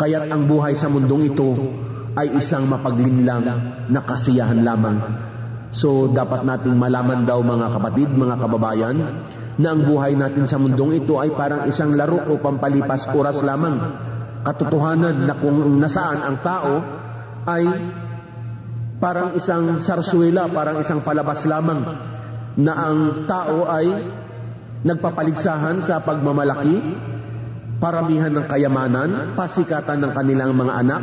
Kaya't ang buhay sa mundong ito ay isang mapaglinlang na kasiyahan lamang. So dapat nating malaman daw mga kapatid, mga kababayan, na ang buhay natin sa mundong ito ay parang isang laro o pampalipas oras lamang. Katotohanan na kung nasaan ang tao ay parang isang sarsuela, parang isang palabas lamang, na ang tao ay nagpapaligsahan sa pagmamalaki, paramihan ng kayamanan, pasikatan ng kanilang mga anak,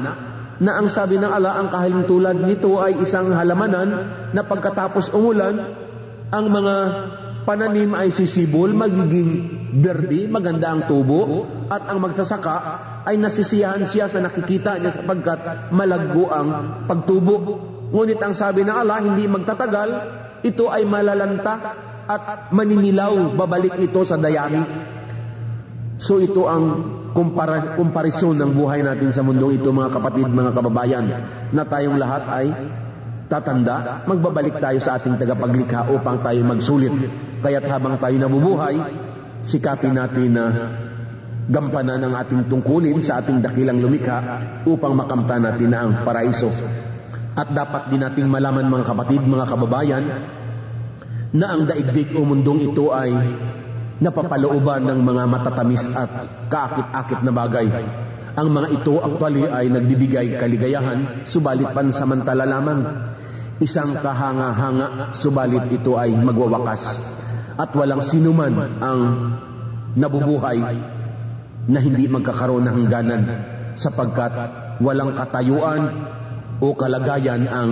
na ang sabi ng Allah, ang kahintulad nito ay isang halamanan na pagkatapos umulan, ang mga pananim ay sisibol, magiging berde, maganda ang tubo, at ang magsasaka ay nasisiyahan siya sa nakikita niya sapagkat malaggo ang pagtubo. Ngunit ang sabi ng Allah, hindi magtatagal, ito ay malalanta at maninilaw, babalik ito sa dayami. So ito ang komparison ng buhay natin sa mundong ito, mga kapatid, mga kababayan, na tayong lahat ay tatanda, magbabalik tayo sa ating tagapaglikha upang tayo magsulit. Kaya't habang tayo nabubuhay, sikapin natin na gampanan ang ating tungkulin sa ating dakilang lumikha upang makamtan natin na ang paraiso. At dapat din nating malaman, mga kapatid, mga kababayan, na ang daigdig o mundong ito ay napapalooban ng mga matatamis at kaakit-akit na bagay. Ang mga ito actually ay nagbibigay kaligayahan, subalit pansamantala lamang. Isang kahanga-hanga, subalit ito ay magwawakas. At walang sinuman ang nabubuhay na hindi magkakaroon ng hangganan, sapagkat walang katayuan o kalagayan ang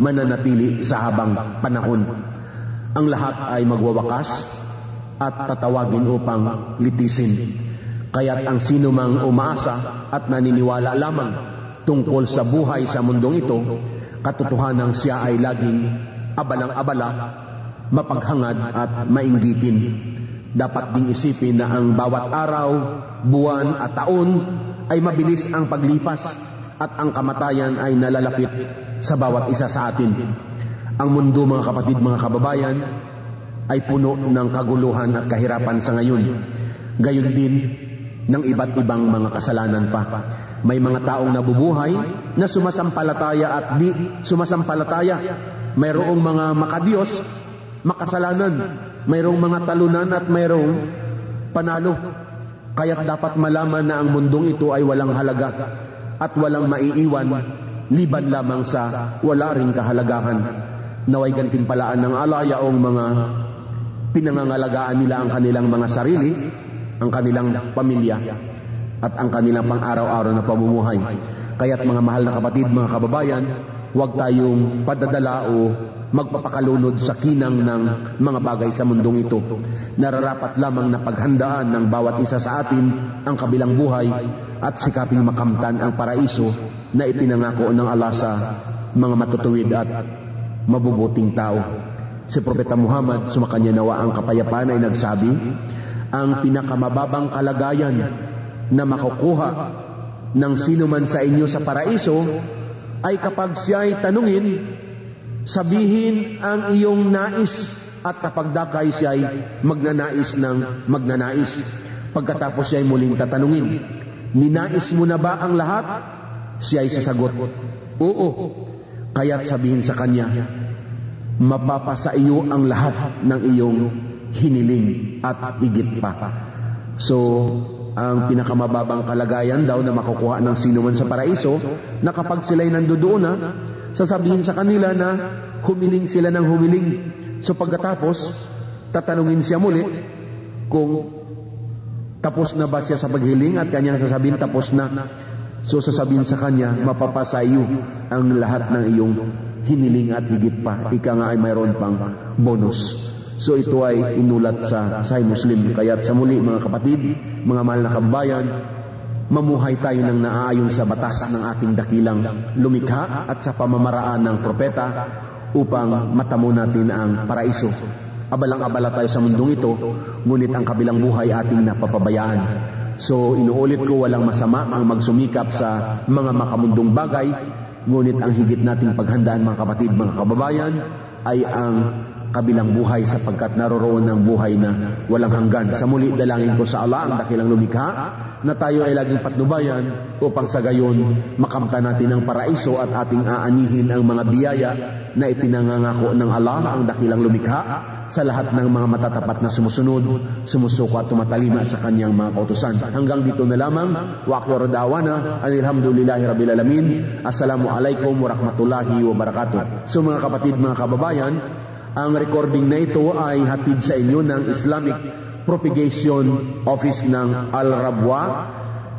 mananatili sa habang panahon. Ang lahat ay magwawakas at tatawagin upang litisin. Kaya't ang sinumang umaasa at naniniwala lamang tungkol sa buhay sa mundong ito, katotohanan siya ay laging abalang-abala, mapaghangad at mainggitin. Dapat ding isipin na ang bawat araw, buwan at taon ay mabilis ang paglipas at ang kamatayan ay nalalapit sa bawat isa sa atin. Ang mundo, mga kapatid, mga kababayan, ay puno ng kaguluhan at kahirapan sa ngayon. Gayon din ng iba't ibang mga kasalanan pa. May mga taong nabubuhay na sumasampalataya at di sumasampalataya. Mayroong mga makadiyos, makasalanan. Mayroong mga talunan at mayroong panalo. Kaya't dapat malaman na ang mundong ito ay walang halaga at walang maiiwan, liban lamang sa wala ring kahalagahan. Naway gantimpalaan ng Allah yaong mga pinangangalagaan nila ang kanilang mga sarili, ang kanilang pamilya, at ang kanilang pang-araw-araw na pamumuhay. Kaya't mga mahal na kapatid, mga kababayan, huwag tayong padadala o magpapakalunod sa kinang ng mga bagay sa mundong ito. Nararapat lamang na paghandaan ng bawat isa sa atin ang kabilang buhay at sikaping makamtan ang paraiso na ipinangako ng Allah sa mga matutuwid at mabubuting tao. Si Propeta Muhammad, sumakanya nawa ang kapayapaan, ay nagsabi, ang pinakamababang kalagayan na makukuha ng sinuman sa inyo sa paraiso ay kapag siya'y tanungin, sabihin ang iyong nais, at kapag dakay siya'y magnanais ng magnanais. Pagkatapos siya'y muling tatanungin, ninais mo na ba ang lahat? Siya'y sasagot, oo. Kaya't sabihin sa kanya, mapapasa iyo ang lahat ng iyong hiniling at higit pa. So, ang pinakamababang kalagayan daw na makukuha ng sinuman sa paraiso, na kapag sila'y nandoon na, sasabihin sa kanila na humiling sila ng humiling. So pagkatapos, tatanungin siya muli kung tapos na ba siya sa paghiling, at kanyang sasabihin tapos na. So sasabihin sa kanya, mapapasa iyo ang lahat ng iyong hiniling at higit pa. Ika nga ay mayroon pang bonus. So ito ay inulat sa Sahih Muslim. Kaya't sa muli, mga kapatid, mga mahal na kabayan, mamuhay tayo ng naaayon sa batas ng ating dakilang lumikha at sa pamamaraan ng propeta upang matamo natin ang paraiso. Abalang-abala tayo sa mundong ito, ngunit ang kabilang buhay ating napapabayaan. So inuulit ko, walang masama ang magsumikap sa mga makamundong bagay, ngunit ang higit nating paghandaan, mga kapatid, mga kababayan, ay ang kabilang buhay sapagkat naroroon ng buhay na walang hanggan. Sa muli, dalangin ko sa Allah ang dakilang lumikha na tayo ay laging patnubayan upang sa gayon makamta natin ang paraiso at ating aanihin ang mga biyaya na ipinangangako ng Allah ang dakilang lumikha sa lahat ng mga matatapat na sumusunod, sumusuko at tumatalima sa kanyang mga kautusan. Hanggang dito na lamang, waqir da'wana, alhamdulillahi rabbil alamin, assalamualaikum warahmatullahi wabarakatuh. So mga kapatid, mga kababayan, ang recording na ito ay hatid sa inyo ng Islamic Propagation Office ng Al-Rabwah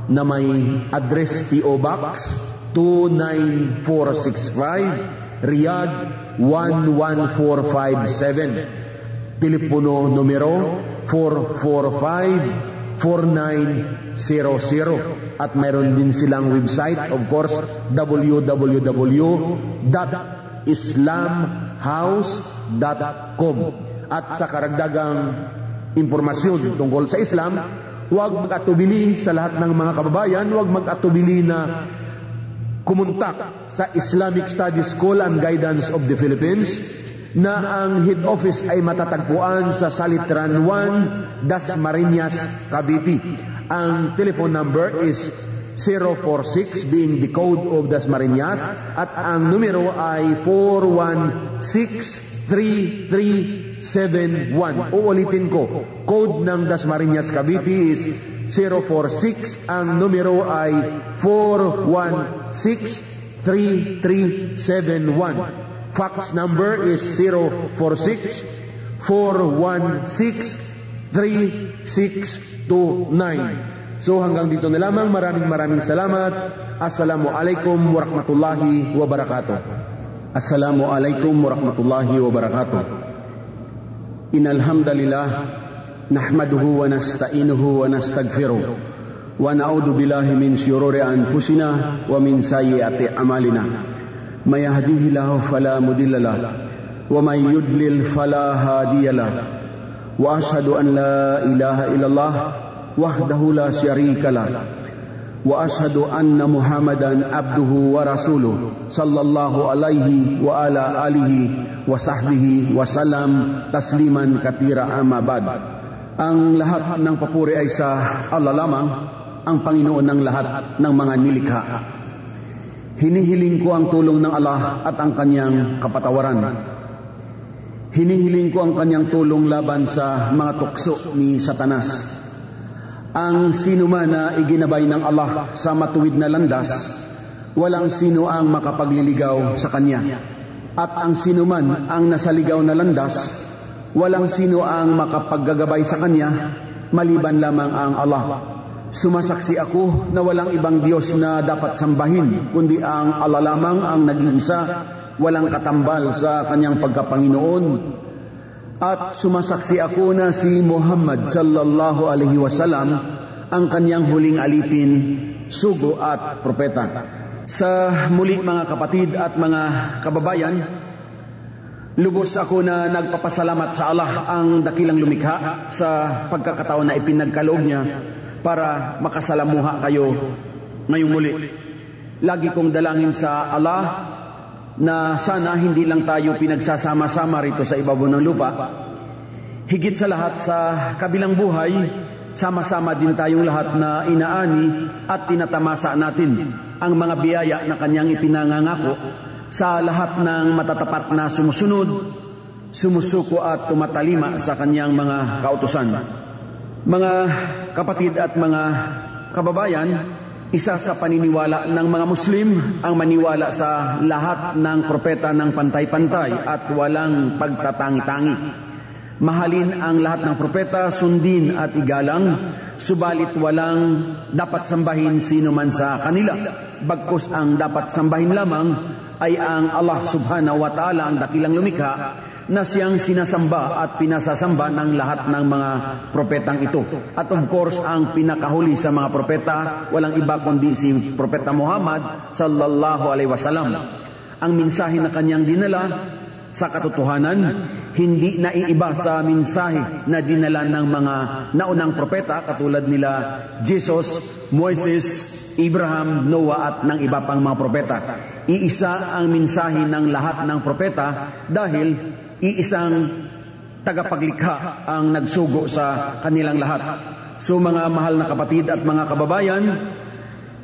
na may address P.O. Box 29465 Riyadh 11457. Telepono numero 445-4900 at mayroon din silang website, of course, www.IslamHouse.com. At sa karagdagang impormasyon tungkol sa Islam, huwag mag-atubili sa lahat ng mga kababayan, huwag mag-atubili na kumontak sa Islamic Studies School and Guidance of the Philippines na ang head office ay matatagpuan sa Salitran 1, Dasmariñas, Cavite. Ang telephone number is 046 being the code of Dasmariñas at ang numero ay 4163371. Uulitin ko, code ng Dasmariñas, Cavite is 046, ang numero ay 4163371. Fax number is 046-416-3629. So hanggang dito na lamang, maraming salamat. Assalamualaikum warahmatullahi wabarakatuh. Assalamualaikum warahmatullahi wabarakatuh. Innalhamdalillah, nahmaduhu wa nasta'inuhu wa nastagfiruh. Wa na'udhu billahi min syururi anfusina wa min sayyiati amalina. من يهديه الله فلا مضل له ومن يضلل فلا هادي له وأشهد أن لا إله إلا الله وحده لا شريك له وأشهد أن محمدا عبده ورسوله صلى الله عليه وعلى آله وصحبه وسلم تسليما كثيرا أما بعد. Ang lahat ng papuri ay sa Allah lamang, ang Panginoon ng lahat ng mga nilikha. Hinihiling ko ang tulong ng Allah at ang kanyang kapatawaran. Hinihiling ko ang kanyang tulong laban sa mga tukso ni Satanas. Ang sino man na iginabay ng Allah sa matuwid na landas, walang sino ang makapagliligaw sa kanya. At ang sino man ang nasaligaw na landas, walang sino ang makapaggagabay sa kanya, maliban lamang ang Allah. Sumasaksi ako na walang ibang Diyos na dapat sambahin, kundi ang Allah lamang ang nag-iisa, walang katambal sa kanyang pagkapanginoon. At sumasaksi ako na si Muhammad sallallahu alaihi wasallam ang kanyang huling alipin, sugo at propeta. Sa muli mga kapatid at mga kababayan, lubos ako na nagpapasalamat sa Allah ang dakilang lumikha sa pagkakataon na ipinagkaloob niya para makasalamuha kayo ngayong muli. Lagi kong dalangin sa Allah na sana hindi lang tayo pinagsasama-sama rito sa ibabaw ng lupa. Higit sa lahat, sa kabilang buhay, sama-sama din tayong lahat na inaani at tinatamasa natin ang mga biyaya na kanyang ipinangangako sa lahat ng matatapat na sumusunod, sumusuko at tumatalima sa kanyang mga kautusan. Mga kapatid at mga kababayan, isa sa paniniwala ng mga Muslim ang maniwala sa lahat ng propeta ng pantay-pantay at walang pagtatangi-tangi. Mahalin ang lahat ng propeta, sundin at igalang, subalit walang dapat sambahin sino man sa kanila. Bagkus ang dapat sambahin lamang ay ang Allah subhanahu wa ta'ala, ang dakilang lumikha, na siyang sinasamba at pinasasamba ng lahat ng mga propetang ito. At of course, ang pinakahuli sa mga propeta, walang iba kundi si Propeta Muhammad sallallahu alaihi wasallam. Ang mensahe na kanyang dinala sa katotohanan, hindi naiiba sa mensahe na dinala ng mga naunang propeta katulad nila Jesus, Moses, Abraham, Noah at ng iba pang mga propeta. Iisa ang mensahe ng lahat ng propeta dahil iisang tagapaglikha ang nagsugo sa kanilang lahat. So mga mahal na kapatid at mga kababayan,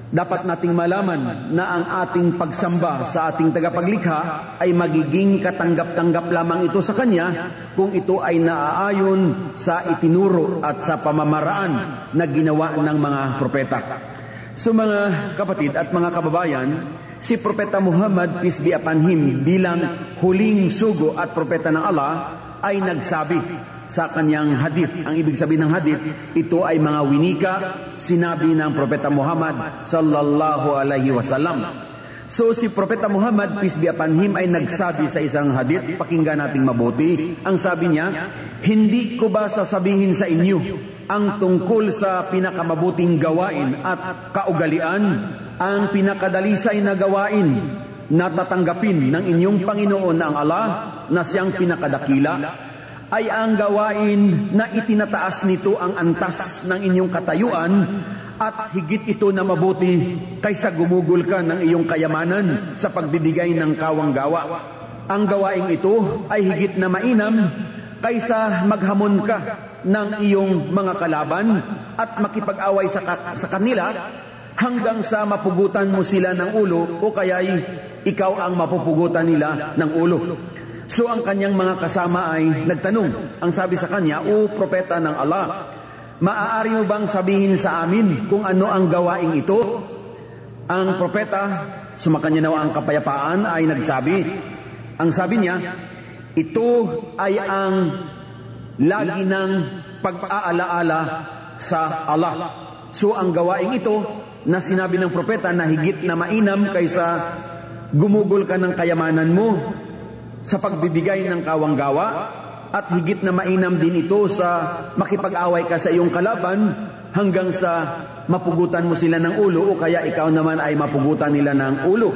dapat nating malaman na ang ating pagsamba sa ating tagapaglikha ay magiging katanggap-tanggap lamang ito sa kanya kung ito ay naaayon sa itinuro at sa pamamaraan na ginawa ng mga propeta. So mga kapatid at mga kababayan, si Propeta Muhammad, peace be upon him, bilang huling sugo at propeta ng Allah, ay nagsabi sa kanyang hadith. Ang ibig sabihin ng hadith, ito ay mga winika, sinabi ng Propeta Muhammad sallallahu alaihi wasallam. So si Propeta Muhammad, peace be upon him, ay nagsabi sa isang hadith, pakinggan nating mabuti. Ang sabi niya, hindi ko ba sasabihin sa inyo ang tungkol sa pinakamabuting gawain at kaugalian, ang pinakadalisay na gawain na tatanggapin ng inyong Panginoon na ang Allah na siyang pinakadakila, ay ang gawain na itinataas nito ang antas ng inyong katayuan at higit ito na mabuti kaysa gumugol ka ng iyong kayamanan sa pagbibigay ng kawanggawa. Ang gawain ito ay higit na mainam kaysa maghamon ka ng iyong mga kalaban at makipag-away sa kanila hanggang sa mapugutan mo sila ng ulo o kaya'y ikaw ang mapupugutan nila ng ulo. So ang kanyang mga kasama ay nagtanong. Ang sabi sa kanya, O propeta ng Allah, maaari mo bang sabihin sa amin kung ano ang gawaing ito? Ang propeta, sumakanya nawa ang kapayapaan, ay nagsabi. Ang sabi niya, ito ay ang lagi ng pag-aalaala sa Allah. So ang gawaing ito na sinabi ng propeta na higit na mainam kaysa gumugol ka ng kayamanan mo sa pagbibigay ng kawanggawa at higit na mainam din ito sa makipag-away ka sa iyong kalaban hanggang sa mapugutan mo sila ng ulo o kaya ikaw naman ay mapugutan nila ng ulo.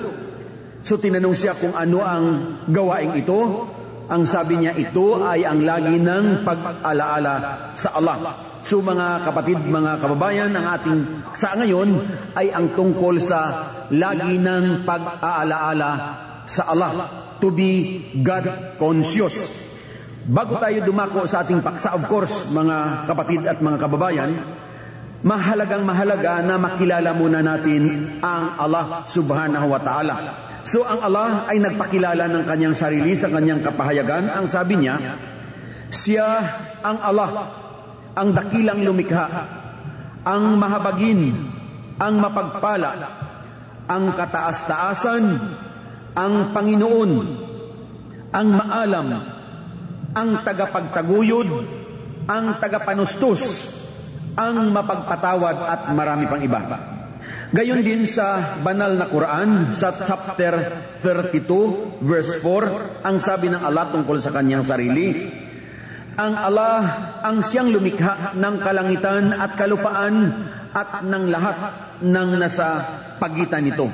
So tinanong siya kung ano ang gawaing ito. Ang sabi niya, ito ay ang lagi ng pag-alaala sa Allah. So mga kapatid, mga kababayan, ang ating sa ngayon ay ang tungkol sa lagi ng pag-aalaala sa Allah. To be God conscious. Bago tayo dumako sa ating paksa, of course, mga kapatid at mga kababayan, mahalaga na makilala muna natin ang Allah subhanahu wa ta'ala. So ang Allah ay nagpakilala ng kanyang sarili sa kanyang kapahayagan. Ang sabi niya, siya ang Allah, ang dakilang lumikha, ang mahabagin, ang mapagpala, ang kataas-taasan, ang Panginoon, ang maalam, ang tagapagtaguyod, ang tagapanustos, ang mapagpatawad at marami pang iba. Gayon din sa banal na Quran, sa chapter 32, verse 4, ang sabi ng Allah tungkol sa kanyang sarili, ang Allah ang siyang lumikha ng kalangitan at kalupaan at ng lahat ng nasa pagitan nito.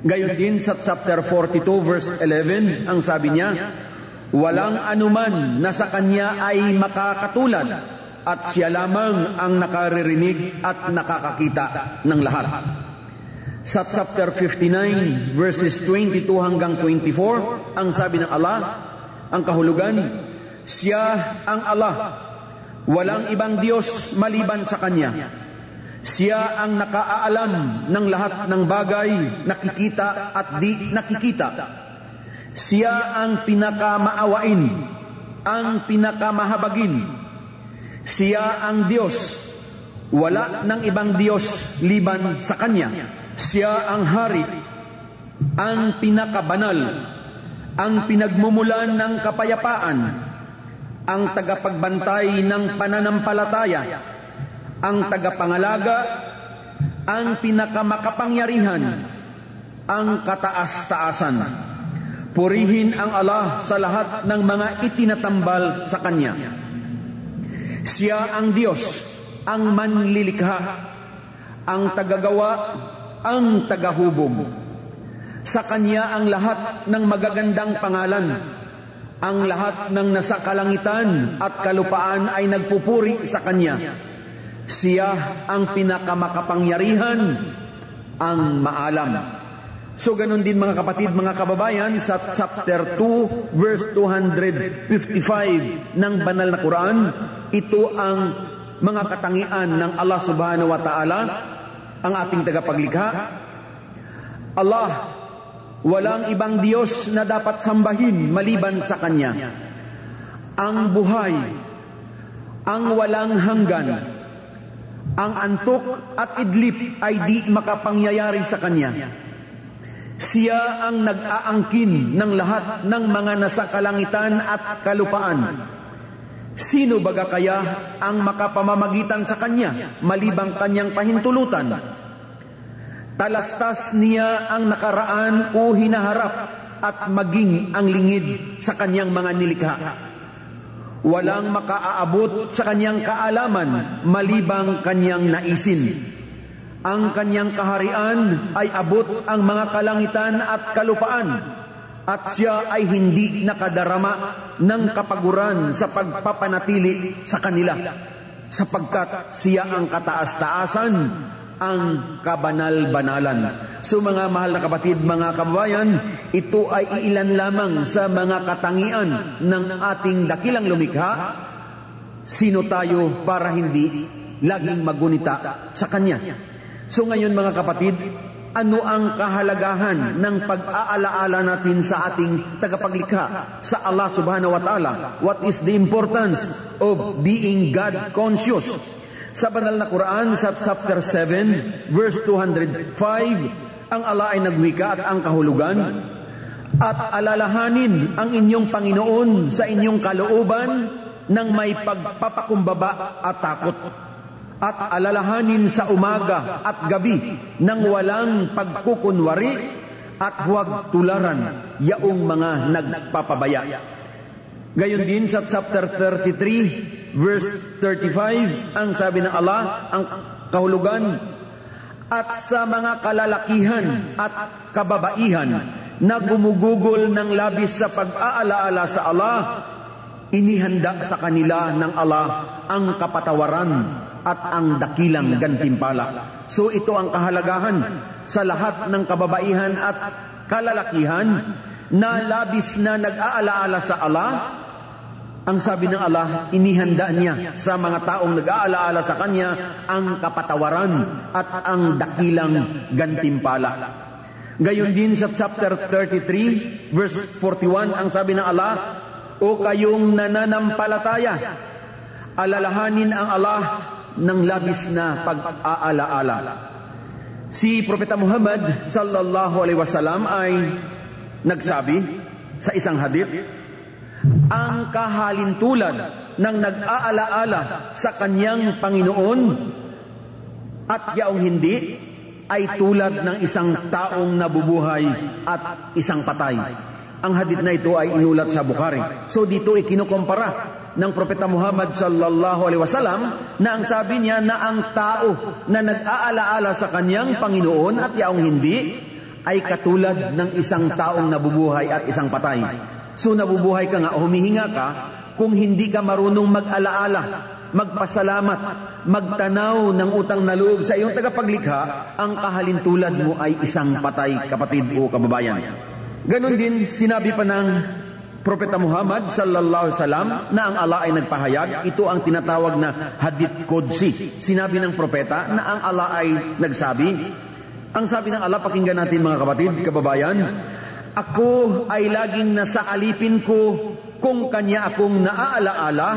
Gayon din sa chapter 42 verse 11, ang sabi niya, walang anuman na sa kanya ay makakatulad at siya lamang ang nakaririnig at nakakakita ng lahat. Sa chapter 59 verses 22 hanggang 24, ang sabi ng Allah, ang kahulugan, siya ang Allah, walang ibang Diyos maliban sa kanya. Siya ang nakaalam ng lahat ng bagay, nakikita at di nakikita. Siya ang pinakamaawain, ang pinakamahabagin. Siya ang Diyos, wala ng ibang Diyos liban sa kanya. Siya ang hari, ang pinakabanal, ang pinagmumulan ng kapayapaan, ang tagapagbantay ng pananampalataya, ang tagapangalaga, ang pinakamakapangyarihan, ang kataas-taasan. Purihin ang Allah sa lahat ng mga itinatambal sa Kanya. Siya ang Diyos, ang manlilikha, ang tagagawa, ang tagahubog. Sa Kanya ang lahat ng magagandang pangalan. Ang lahat ng nasa kalangitan at kalupaan ay nagpupuri sa Kanya. Siya ang pinakamakapangyarihan, ang maalam. So ganun din mga kapatid, mga kababayan, sa chapter 2, verse 255 ng banal na Quran, ito ang mga katangian ng Allah subhanahu wa ta'ala, ang ating tagapaglikha. Allah, walang ibang Diyos na dapat sambahin maliban sa Kanya. Ang buhay, ang walang hanggan, ang antok at idlip ay di makapangyayari sa Kanya. Siya ang nag-aangkin ng lahat ng mga nasa kalangitan at kalupaan. Sino baga kaya ang makapamamagitan sa Kanya, malibang Kanyang pahintulutan? Talastas Niya ang nakaraan o hinaharap at maging ang lingid sa Kanyang mga nilikha. Walang makaaabot sa Kanyang kaalaman, malibang Kanyang naisin. Ang Kanyang kaharian ay abot ang mga kalangitan at kalupaan, at Siya ay hindi nakadarama ng kapaguran sa pagpapanatili sa kanila, sapagkat Siya ang kataas-taasan, ang kabanal-banalan. So mga mahal na kapatid, mga kababayan, ito ay ilan lamang sa mga katangian ng ating dakilang lumikha. Sino tayo para hindi laging magunita sa Kanya? So ngayon mga kapatid, ano ang kahalagahan ng pag-aalaala natin sa ating tagapaglikha, sa Allah subhanahu wa ta'ala? What is the importance of being God conscious? Sa banal na Quran, sa chapter 7, verse 205, ang Allah ay nagwika at ang kahulugan, at alalahanin ang inyong Panginoon sa inyong kalooban ng may pagpapakumbaba at takot. At alalahanin sa umaga at gabi ng walang pagkukunwari, at huwag tularan yaong mga nagpapabaya. Gayon din sa chapter 33, verse 35, ang sabi ng Allah, ang kahulugan, at sa mga kalalakihan at kababaihan na gumugugol ng labis sa pag-aalaala sa Allah, inihanda sa kanila ng Allah ang kapatawaran at ang dakilang gantimpala. So ito ang kahalagahan sa lahat ng kababaihan at kalalakihan na labis na nag-aalaala sa Allah. Ang sabi ng Allah, inihanda Niya sa mga taong nag-aalaala sa Kanya ang kapatawaran at ang dakilang gantimpala. Gayon din sa chapter 33, verse 41, ang sabi ng Allah, o kayong nananampalataya, alalahanin ang Allah ng labis na pag-aalaala. Si Propeta Muhammad sallallahu alaihi wasallam ay nagsabi sa isang hadith, ang kahalintulad ng nag-aalaala sa Kanyang Panginoon at yaong hindi ay tulad ng isang taong nabubuhay at isang patay. Ang hadith na ito ay inulat sa Bukhari. So dito ikinukumpara ng Propeta Muhammad sallallahu alaihi wasallam na ang sabi niya na ang tao na nag-aalaala sa Kanyang Panginoon at yaong hindi ay katulad ng isang taong nabubuhay at isang patay. So nabubuhay ka nga, humihinga ka, kung hindi ka marunong mag-alaala, magpasalamat, magtanaw ng utang na loob sa iyong tagapaglikha, ang kahalintulad mo ay isang patay, kapatid o kababayan. Ganon din sinabi pa ng Propeta Muhammad sallallahu alaihi wasallam na ang Allah ay nagpahayag. Ito ang tinatawag na hadith qudsi. Sinabi ng propeta na ang Allah ay nagsabi. Ang sabi ng Allah, pakinggan natin mga kapatid, kababayan, ako ay laging nasa alipin ko kung Kanya akong naaalaala,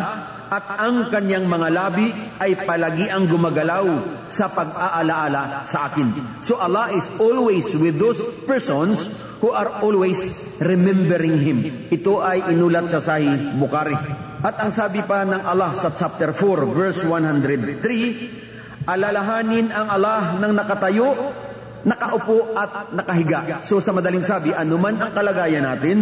at ang Kanyang mga labi ay palagi ang gumagalaw sa pag-aalaala sa akin. So Allah is always with those persons who are always remembering Him. Ito ay inulat sa Sahih Bukhari. At ang sabi pa ng Allah sa chapter 4, verse 103, alalahanin ang Allah ng nakatayo, nakaupo at nakahiga. So sa madaling sabi, anuman ang kalagayan natin,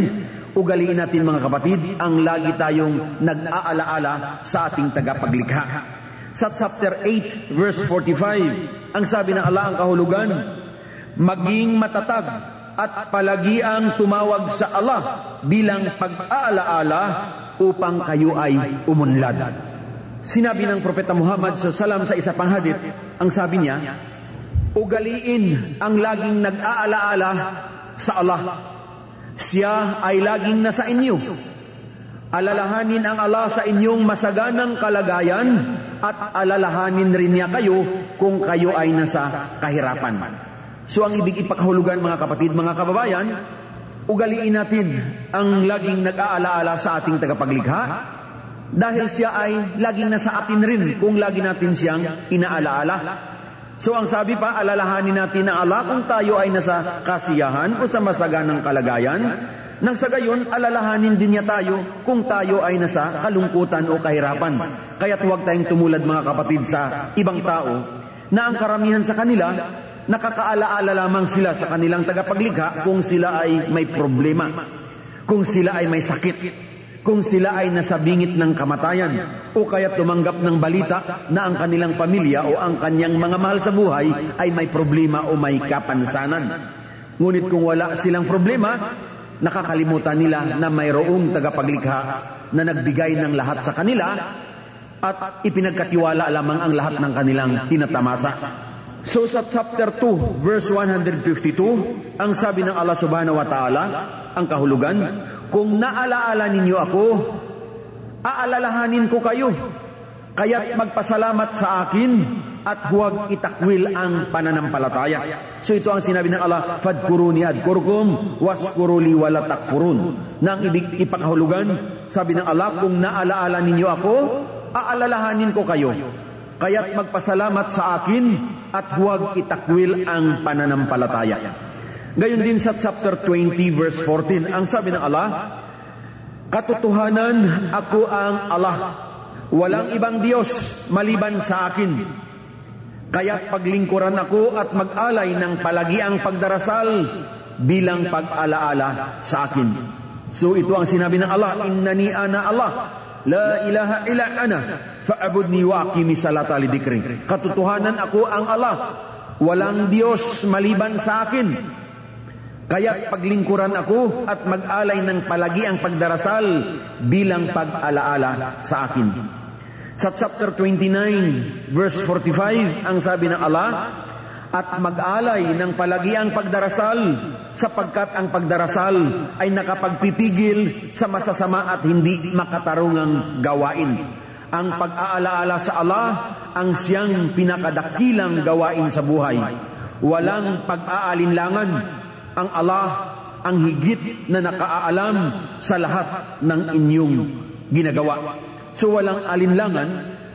ugaliin natin mga kapatid, ang lagi tayong nag-aalaala sa ating tagapaglikha. Sa chapter 8, verse 45, ang sabi ng Allah, ang kahulugan, maging matatag at palagi ang tumawag sa Allah bilang pag-aalaala upang kayo ay umunlad. Sinabi ng Propeta Muhammad sallallahu alaihi wasallam sa isa pang hadith, ang sabi niya, ugaliin ang laging nag-aalaala sa Allah. Siya ay laging nasa inyo. Alalahanin ang Allah sa inyong masaganang kalagayan at alalahanin rin niya kayo kung kayo ay nasa kahirapan. So ang ibig ipakahulugan mga kapatid, mga kababayan, ugaliin natin ang laging nag-aalaala sa ating tagapaglikha dahil siya ay laging nasa atin rin kung lagi natin siyang inaalaala. So ang sabi pa, alalahanin natin na Allah kung tayo ay nasa kasiyahan o sa masaganang kalagayan. Nang sa gayon, alalahanin din niya tayo kung tayo ay nasa kalungkutan o kahirapan. Kaya't huwag tayong tumulad mga kapatid sa ibang tao na ang karamihan sa kanila, nakakaalaala lamang sila sa kanilang tagapaglikha kung sila ay may problema, kung sila ay may sakit, kung sila ay nasa bingit ng kamatayan o kaya tumanggap ng balita na ang kanilang pamilya o ang kanyang mga mahal sa buhay ay may problema o may kapansanan. Ngunit kung wala silang problema, nakakalimutan nila na mayroong tagapaglikha na nagbigay ng lahat sa kanila at ipinagkatiwala lamang ang lahat ng kanilang tinatamasa. So sa chapter 2, verse 152, ang sabi ng Allah subhanahu wa ta'ala, ang kahulugan, kung naalaala ninyo ako, aalalahanin ko kayo, kaya't magpasalamat sa akin at huwag itakwil ang pananampalataya. So ito ang sinabi ng Allah, fadkuruni adkurkum waskuruli wala takfurun. Nang ibig ipakahulugan, sabi ng Allah, kung naalaala ninyo ako, aalalahanin ko kayo, kaya't magpasalamat sa akin at huwag itakwil ang pananampalataya. Gayon din sa chapter 20 verse 14, ang sabi ng Allah, katotohanan ako ang Allah, walang ibang Diyos maliban sa akin. Kaya paglingkuran ako at mag-alay ng palagiang pagdarasal bilang pag-alaala sa akin. So ito ang sinabi ng Allah, innani ana Allah, la ilaha illa ana, fa'abudni wa aqimi salata li dhikri. Katotohanan ako ang Allah, walang Diyos maliban sa akin. Kaya paglingkuran ako at mag-alay ng palagiang pagdarasal bilang pag-alaala sa akin. Sa chapter 29, verse 45, ang sabi ng Allah, at mag-alay ng palagiang pagdarasal sapagkat ang pagdarasal ay nakapagpipigil sa masasama at hindi makatarungang gawain. Ang pag-aalaala sa Allah ang siyang pinakadakilang gawain sa buhay. Walang pag-aalinlangan. Ang Allah ang higit na nakaalam sa lahat ng inyong ginagawa. So walang alinlangan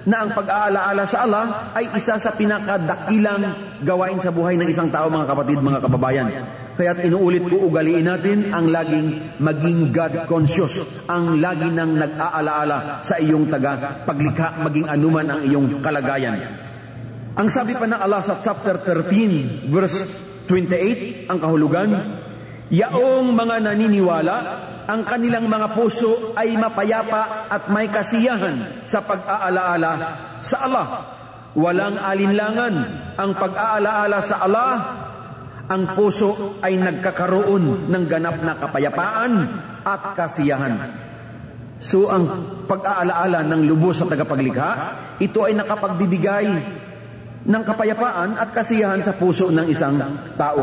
na ang pag-aalaala sa Allah ay isa sa pinakadakilang gawain sa buhay ng isang tao, mga kapatid, mga kababayan. Kaya't inuulit ko, ugaliin natin ang laging maging God conscious, ang lagi nang nag-aalaala sa iyong tagapaglikha, maging anuman ang iyong kalagayan. Ang sabi pa ng Allah sa chapter 13, verse 28, ang kahulugan, yaong mga naniniwala, ang kanilang mga puso ay mapayapa at may kasiyahan sa pag-aalaala sa Allah. Walang alinlangan ang pag-aalaala sa Allah, ang puso ay nagkakaroon ng ganap na kapayapaan at kasiyahan. So ang pag-aalaala ng lubos sa tagapaglikha, ito ay nakapagbibigay ng kapayapaan at kasiyahan sa puso ng isang tao.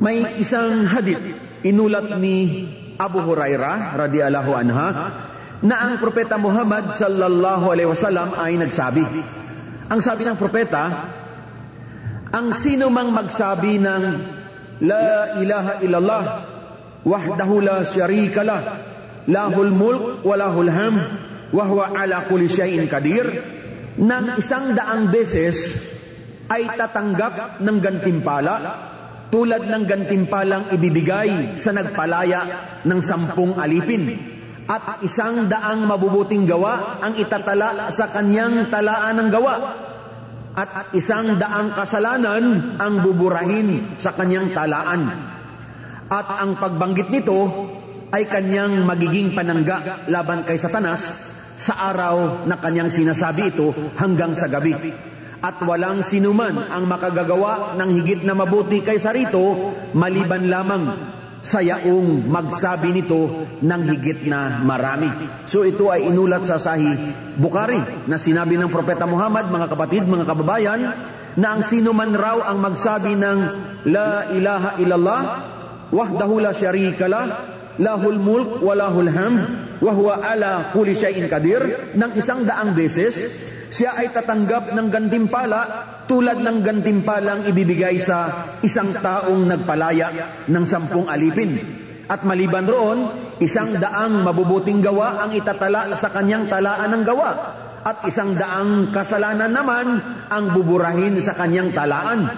May isang hadith inulat ni Abu Hurairah radhiyallahu anha na ang propeta Muhammad sallallahu alaihi wasallam ay nagsabi. Ang sabi ng propeta, ang sino mang magsabi ng la ilaha illallah wahdahu la syarika lah, lahul mulk wa lahul hamd wa huwa ala kulli syai'in qadir, nang 100 beses ay tatanggap ng gantimpala tulad ng gantimpalang ibibigay sa nagpalaya ng 10 alipin at 100 mabubuting gawa ang itatala sa kanyang talaan ng gawa at 100 kasalanan ang buburahin sa kanyang talaan at ang pagbanggit nito ay kanyang magiging panangga laban kay Satanas sa araw na kanyang sinasabi ito hanggang sa gabi. At walang sinuman ang makagagawa ng higit na mabuti kaysa rito maliban lamang sa yaong magsabi nito ng higit na marami. So ito ay inulat sa Sahih Bukhari na sinabi ng Propeta Muhammad, mga kapatid, mga kababayan, na ang sinuman raw ang magsabi ng la ilaha illallah wahdahu la syarika lah, lahul mulk wa lahul hamd, wa huwa ala kulli syai'in qadir, ng 100 beses, siya ay tatanggap ng gantimpala tulad ng gantimpalang ibibigay sa isang taong nagpalaya ng 10 alipin. At maliban roon, 100 mabubuting gawa ang itatala sa kanyang talaan ng gawa. At 100 kasalanan naman ang buburahin sa kanyang talaan.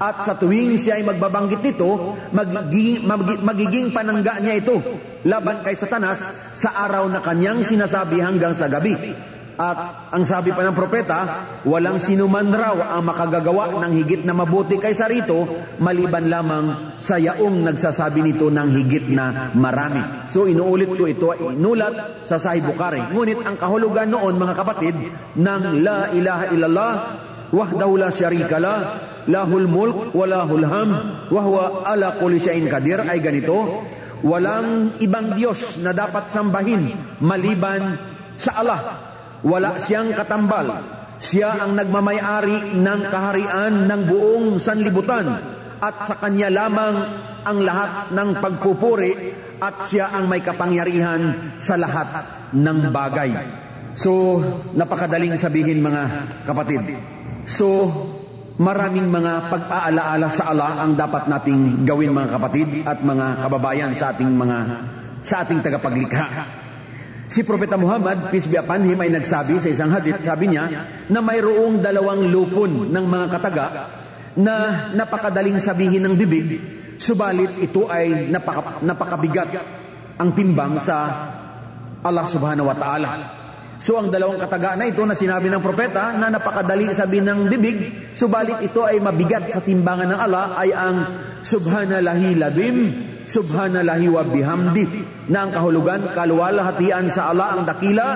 At sa tuwing siya ay magbabanggit nito, magiging panangga niya ito laban kay Satanas sa araw na kanyang sinasabi hanggang sa gabi. At ang sabi pa ng propeta, walang sinuman raw ang makagagawa ng higit na mabuti kaysa rito, maliban lamang sa yaong nagsasabi nito ng higit na marami. So inuulit ko ito, inulat sa Sahih Bukhari. Ngunit ang kahulugan noon, mga kapatid, ng la ilaha illallah, wahdahu la syarika lah, lahul mulk wa lahul hamd, wa huwa ala kulli syai'in qadir ay ganito, walang ibang Diyos na dapat sambahin maliban sa Allah. Wala siyang katambal. Siya ang nagmamay-ari ng kaharian ng buong sanlibutan at sa kanya lamang ang lahat ng pagpupuri at siya ang may kapangyarihan sa lahat ng bagay. So, napakadaling sabihin mga kapatid. So, maraming mga pag-aalaala sa Allah ang dapat nating gawin mga kapatid at mga kababayan sa ating tagapaglikha. Si Propeta Muhammad, peace be upon him, ay nagsabi sa isang hadith, sabi niya, na mayroong 2 lupon ng mga kataga na napakadaling sabihin ng bibig, subalit ito ay napakabigat ang timbang sa Allah subhanahu wa ta'ala. So ang 2 kataga na ito na sinabi ng propeta na napakadaling sabihin ng bibig, subalit ito ay mabigat sa timbangan ng Allah ay ang subhanallahi ladim, subhanallahi wa bihamdi, na ang kahulugan, kaluwalhatian sa Allah ang dakila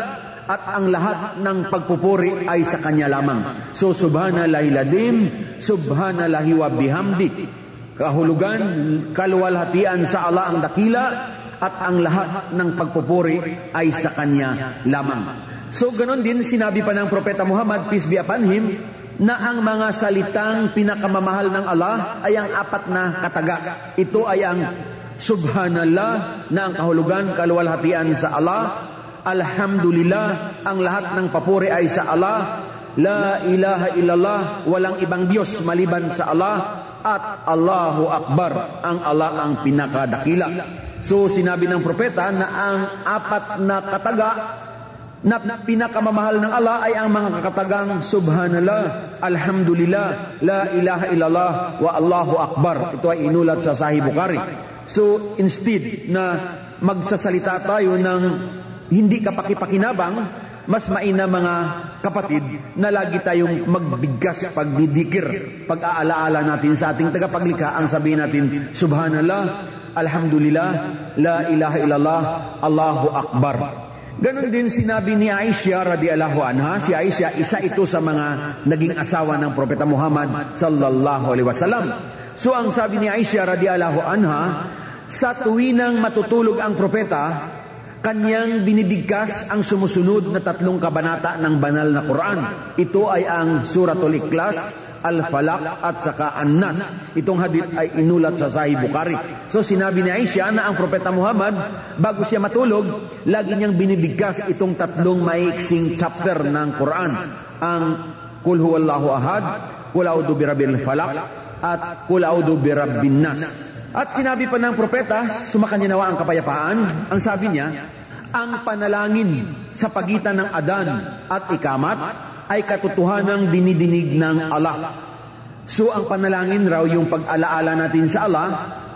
at ang lahat ng pagpupuri ay sa Kanya lamang. So, subhanallahi ladim, subhanallahi wa bihamdi. Kahulugan, kaluwalhatian sa Allah ang dakila at ang lahat ng pagpupuri ay sa Kanya lamang. So, ganon din sinabi pa ng Propeta Muhammad, peace be upon him, na ang mga salitang pinakamamahal ng Allah ay ang 4 na kataga. Ito ay ang subhanallah na ang kahulugan, kaluwalhatian sa Allah. Alhamdulillah, ang lahat ng papuri ay sa Allah. La ilaha illallah, walang ibang Diyos maliban sa Allah. At Allahu Akbar, ang Allah ang pinakadakila. So sinabi ng propeta na ang 4 na kataga na pinakamamahal ng Allah ay ang mga katagang subhanallah, alhamdulillah, la ilaha illallah, wa Allahu Akbar. Ito ay inulat sa Sahih Bukhari. So instead na magsasalita tayo ng hindi kapakipakinabang, mas maina mga kapatid na lagi tayong magbigas pagdidikir. Pag-aalaala natin sa ating tagapaglikha ang sabihin natin subhanallah, alhamdulillah, la ilaha illallah, Allahu Akbar. Ganon din sinabi ni Aisha radhiyallahu anha. Si Aisha, isa ito sa mga naging asawa ng Propeta Muhammad sallallahu alaihi wasallam. So ang sabi ni Aisha radhiyallahu anha, sa tuwinang matutulog ang propeta, kanyang binibigkas ang sumusunod na 3 kabanata ng banal na Quran. Ito ay ang Suratul Ikhlas, Al-Falaq at saka An-Nas. Itong hadith ay inulat sa Sahih Bukhari. So sinabi ni Aisha na ang Propeta Muhammad, bago siya matulog, lagi niyang binibigkas itong 3 maiksing chapter ng Quran. Ang Qul Huwallahu Ahad, Qul A'udhu Birabbil Falaq at Qul A'udhu Birabbin Nas. At sinabi pa ng propeta, sumakanya nawa ang kapayapaan, ang sabi niya, ang panalangin sa pagitan ng adhan at ikamat ay katotohanang dinidinig ng Allah. So ang panalangin raw yung pag-alaala natin sa Allah,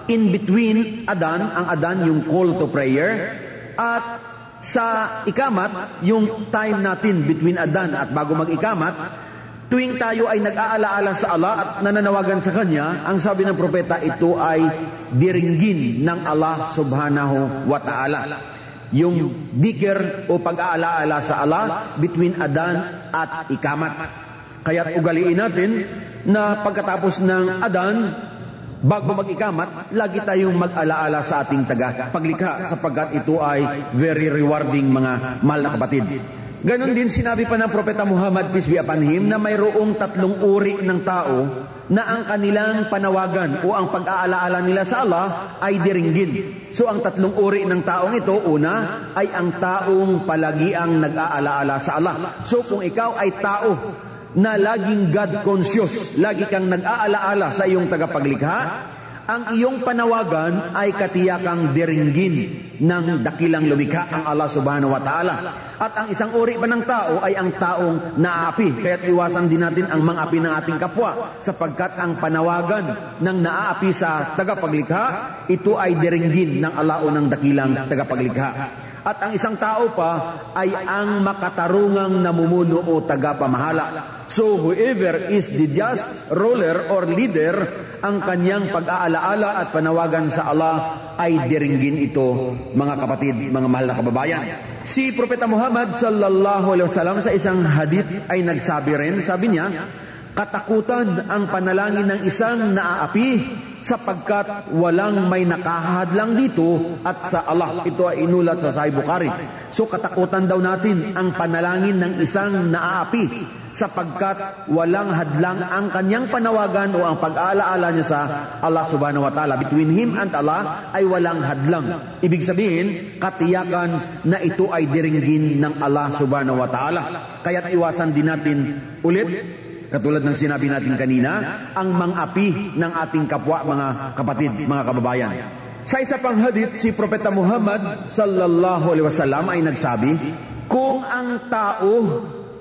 in between adhan, ang adhan yung call to prayer, at sa ikamat, yung time natin between adhan at bago mag-ikamat, tuwing tayo ay nag-aalaala sa Allah at nananawagan sa Kanya, ang sabi ng propeta, ito ay diringgin ng Allah subhanahu wa ta'ala. Yung dikir o pag-aalaala sa Allah between adhan at ikamat. Kaya't ugaliin natin na pagkatapos ng adhan, bago mag-ikamat, lagi tayong mag-alaala sa ating tagapaglikha sapagkat ito ay very rewarding mga mahal na kapatid. Ganon din sinabi pa ng Propeta Muhammad, peace be upon him, na mayroong tatlong uri ng tao na ang kanilang panawagan o ang pag-aalaala nila sa Allah ay diringgin. So ang tatlong uri ng taong ito, una, ay ang taong palagi ang nag-aalaala sa Allah. So kung ikaw ay tao na laging God conscious, lagi kang nag-aalaala sa iyong tagapaglikha, ang iyong panawagan ay katiyakang diringgin ng dakilang lumikha ang Allah subhanahu wa ta'ala. At ang isang uri pa ng tao ay ang taong naaapi. Kaya't iwasan din natin ang mang-api ng ating kapwa, sapagkat ang panawagan ng naaapi sa tagapaglikha, ito ay diringgin ng Allah o ng dakilang tagapaglikha. At ang isang tao pa ay ang makatarungang namumuno o tagapamahala. So whoever is the just ruler or leader, ang kanyang pag-aalaala at panawagan sa Allah ay diringgin ito, mga kapatid, mga mahal na kababayan. Si Propeta Muhammad sallallahu alaihi wasallam sa isang hadith ay nagsabi rin, sabi niya, katakutan ang panalangin ng isang naaapi, sapagkat walang may nakahadlang dito at sa Allah. Ito ay inulat sa Sahih Bukhari. So katakutan daw natin ang panalangin ng isang naaapi, sapagkat walang hadlang ang kanyang panawagan o ang pag-aalaala niya sa Allah subhanahu wa ta'ala. Between him and Allah ay walang hadlang. Ibig sabihin, katiyakan na ito ay diringgin ng Allah subhanahu wa ta'ala. Kaya't iwasan din natin ulit, katulad ng sinabi natin kanina, ang mang-api ng ating kapwa, mga kapatid, mga kababayan. Sa isa pang hadith, si Propeta Muhammad sallallahu alaihi wasallam ay nagsabi, kung ang tao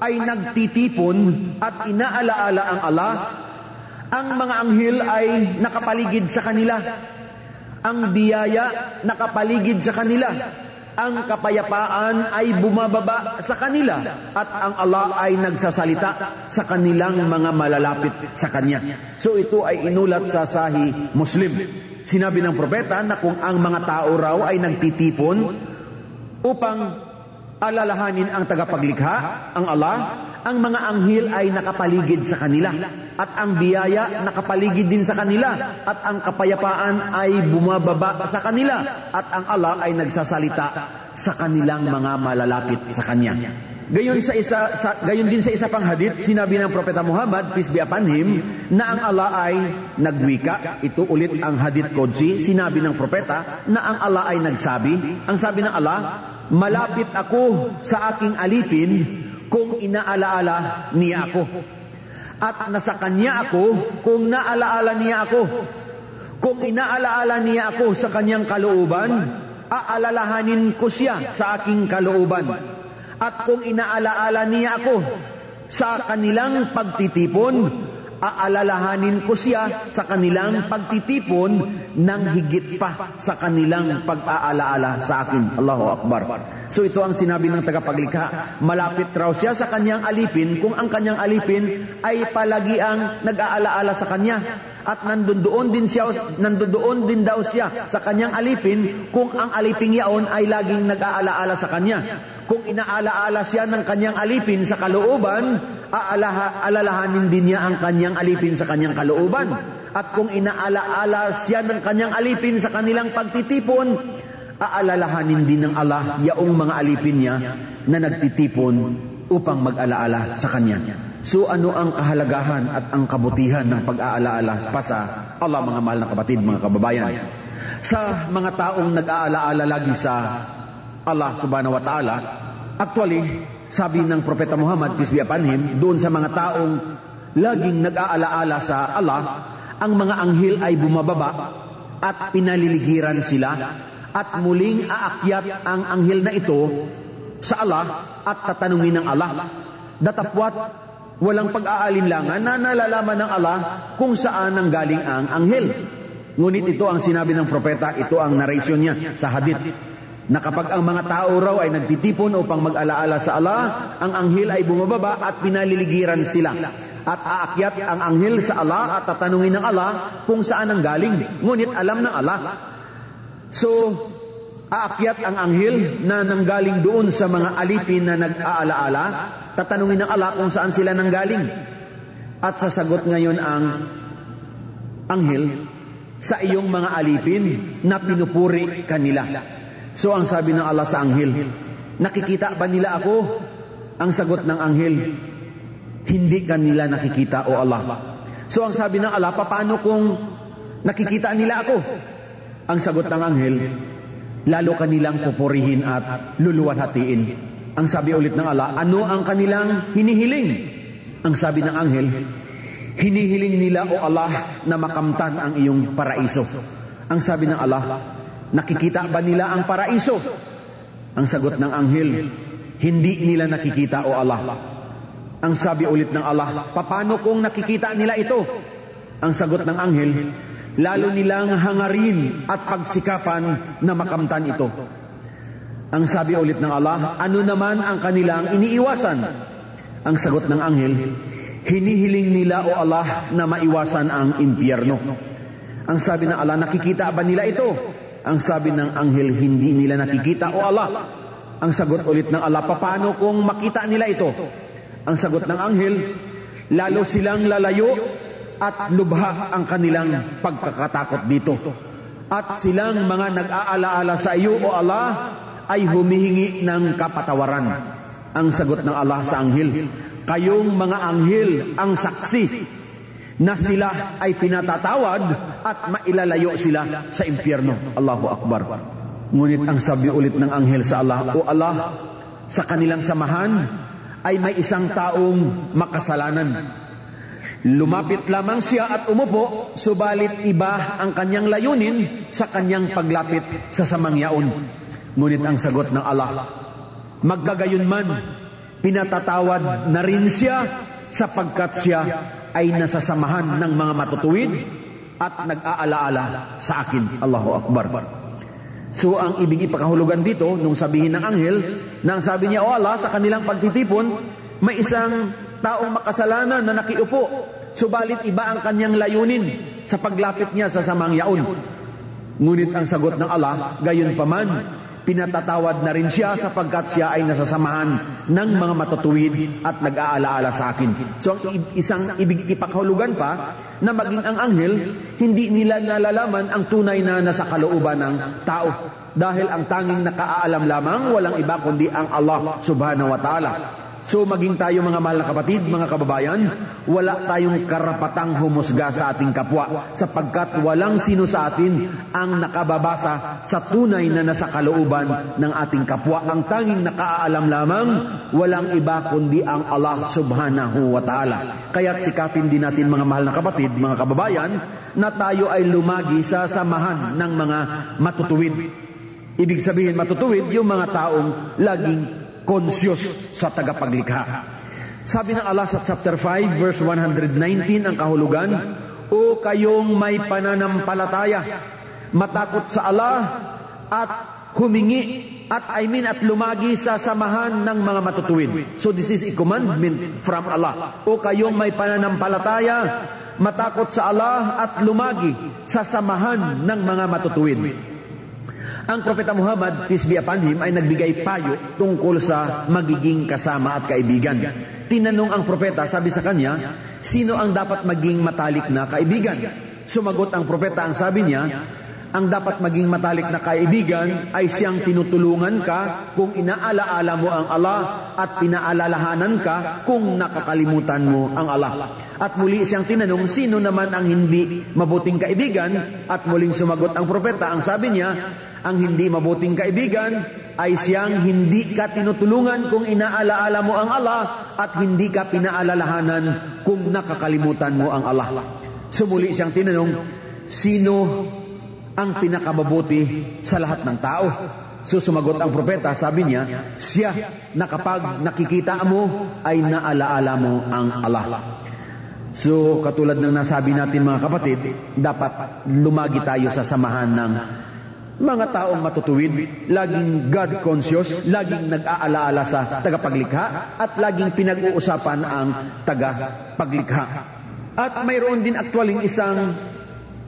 ay nagtitipon at inaalaala ang Allah, ang mga anghel ay nakapaligid sa kanila. Ang biyaya nakapaligid sa kanila. Ang kapayapaan ay bumababa sa kanila, at ang Allah ay nagsasalita sa kanilang mga malalapit sa Kanya. So ito ay inulat sa Sahih Muslim. Sinabi ng propeta na kung ang mga tao raw ay nagtitipon upang alalahanin ang tagapaglikha, ang Allah, ang mga anghel ay nakapaligid sa kanila, at ang biyaya nakapaligid din sa kanila, at ang kapayapaan ay bumababa sa kanila, at ang Allah ay nagsasalita sa kanilang mga malalapit sa Kanya. Gayon din sa isa pang hadith, sinabi ng Propeta Muhammad, peace be upon him, na ang Allah ay nagwika. Ito ulit ang hadith Qudsi. Sinabi ng Propeta na ang Allah ay nagsabi. Ang sabi ng Allah, malapit ako sa aking alipin kung inaalaala niya ako. At nasa Kanya ako kung naalaala niya ako. Kung inaalaala niya ako sa Kanyang kalooban, aalalahanin ko siya sa aking kalooban. At kung inaalaala niya ako sa kanilang pagtitipon, aalalahanin ko siya sa kanilang pagtitipon ng higit pa sa kanilang pag-aalaala sa akin. Allahu Akbar. So ito ang sinabi ng tagapaglikha. Malapit raw siya sa kanyang alipin kung ang kanyang alipin ay palagi ang nag-aalaala sa kanya. At nandoon din daw siya sa kanyang alipin kung ang alipin yaon ay laging nag-aalaala sa kanya. Kung inaalaala siya ng kanyang alipin sa kalooban, alalahanin din niya ang kanyang alipin sa kanyang kalooban. At kung inaalaala siya ng kanyang alipin sa kanilang pagtitipon, aalalahanin din ng Allah yaong mga alipin niya na nagtitipon upang mag-alaala sa kanya. So ano ang kahalagahan at ang kabutihan ng pag-aalaala pa sa Allah, mga mahal na kapatid, mga kababayan? Sa mga taong nag-aalaala lagi sa Allah subhanahu wa ta'ala, actually, sabi ng Propeta Muhammad, peace be upon him, doon sa mga taong laging nag-aalaala sa Allah, ang mga anghel ay bumababa at pinaliligiran sila, at muling aakyat ang anghel na ito sa Allah at tatanungin ng Allah. Datapwat, walang pag-aalinlangan na nalalaman ng Allah kung saan ang galing ang anghel. Ngunit ito ang sinabi ng Propeta, ito ang narration niya sa hadith, na kapag ang mga tao raw ay nagtitipon upang mag-alaala sa Allah, ang anghel ay bumababa at pinaliligiran sila. At aakyat ang anghel sa Allah at tatanungin ng Allah kung saan ang galing. Ngunit alam ng Allah. So, aakyat ang anghel na nanggaling doon sa mga alipin na nag-aalaala, tatanungin ng Allah kung saan sila nanggaling. At sasagot ngayon ang anghel, sa iyong mga alipin na pinupuri kanila. So ang sabi ng Allah sa anghel, nakikita ba nila ako? Ang sagot ng anghel, hindi kanila nakikita, O Allah. So ang sabi ng Allah, paano kung nakikita nila ako? Ang sagot ng anghel, lalo kanilang pupurihin at luluwalhatiin. Ang sabi ulit ng Allah, ano ang kanilang hinihiling? Ang sabi ng anghel, hinihiling nila, O Allah, na makamtan ang iyong paraiso. Ang sabi ng Allah, nakikita ba nila ang paraiso? Ang sagot ng anghel, hindi nila nakikita, O Allah. Ang sabi ulit ng Allah, paano kung nakikita nila ito? Ang sagot ng anghel, lalo nilang hangarin at pagsikapan na makamtan ito. Ang sabi ulit ng Allah, ano naman ang kanilang iniiwasan? Ang sagot ng anghel, hinihiling nila, O Allah, na maiwasan ang impyerno. Ang sabi ng Allah, nakikita ba nila ito? Ang sabi ng anghel, hindi nila nakikita, O Allah. Ang sagot ulit ng Allah, paano kung makita nila ito? Ang sagot ng anghel, lalo silang lalayo at lubha ang kanilang pagkakatakot dito. At silang mga nag-aalaala sa iyo, O Allah, ay humihingi ng kapatawaran. Ang sagot ng Allah sa anghel, kayong mga anghel ang saksi na sila ay pinatatawad at mailalayo sila sa impyerno. Allahu Akbar. Ngunit ang sabi ulit ng anghel sa Allah, O Allah, sa kanilang samahan ay may isang taong makasalanan. Lumapit lamang siya at umupo, subalit iba ang kanyang layunin sa kanyang paglapit sa samangyaon. Ngunit ang sagot ng Allah, maggagayon man, pinatatawad na rin siya sapagkat siya ay nasasamahan ng mga matutuwid at nag-aalaala sa akin. Allahu Akbar. So ang ibig ipakahulugan dito nung sabihin ng anghel, nang sabi niya, O Allah, sa kanilang pagtitipon, may isang taong makasalanan na nakiupo, subalit iba ang kanyang layunin sa paglapit niya sa samangyaon. Ngunit ang sagot ng Allah, gayon paman, pinatatawad na rin siya sapagkat siya ay nasasamahan ng mga matutuwid at nag-aalaala sa akin. So, isang ibig ipakahulugan pa na maging ang anghel, hindi nila nalalaman ang tunay na nasa kalooban ng tao. Dahil ang tanging nakaalam lamang, walang iba kundi ang Allah subhanahu wa ta'ala. So, maging tayo mga mahal na kapatid, mga kababayan, wala tayong karapatang humusga sa ating kapwa sapagkat walang sino sa atin ang nakababasa sa tunay na nasa kalooban ng ating kapwa. Ang tanging nakaalam lamang, walang iba kundi ang Allah subhanahu wa ta'ala. Kaya't sikapin din natin mga mahal na kapatid, mga kababayan, na tayo ay lumagi sa samahan ng mga matutuwid. Ibig sabihin matutuwid, yung mga taong laging konsyos sa tagapaglikha. Sabi ng Allah sa chapter 5 verse 119 ang kahulugan, O kayong may pananampalataya, matakot sa Allah at humingi at lumagi sa samahan ng mga matutuwid. So this is a commandment from Allah. O kayong may pananampalataya, matakot sa Allah at lumagi sa samahan ng mga matutuwid. Ang Propeta Muhammad, peace be upon him, ay nagbigay payo tungkol sa magiging kasama at kaibigan. Tinanong ang Propeta, sabi sa kanya, sino ang dapat maging matalik na kaibigan? Sumagot ang Propeta, ang sabi niya, ang dapat maging matalik na kaibigan ay siyang tinutulungan ka kung inaalaala mo ang Allah at pinaalalahanan ka kung nakakalimutan mo ang Allah. At muli siyang tinanong, sino naman ang hindi mabuting kaibigan? At muling sumagot ang Propeta, ang sabi niya, ang hindi mabuting kaibigan ay siyang hindi ka tinutulungan kung inaalaala mo ang Allah at hindi ka pinaalalahanan kung nakakalimutan mo ang Allah. Sumuli siyang tinanong, sino ang pinakamabuti sa lahat ng tao? Sumagot ang Propeta, sabi niya, siya na kapag nakikita mo ay naalaala mo ang Allah. So katulad ng nasabi natin mga kapatid, dapat lumagi tayo sa samahan ng mga taong matutuwid, laging God-conscious, laging nag-aalaala sa tagapaglikha, at laging pinag-uusapan ang tagapaglikha. At mayroon din actually isang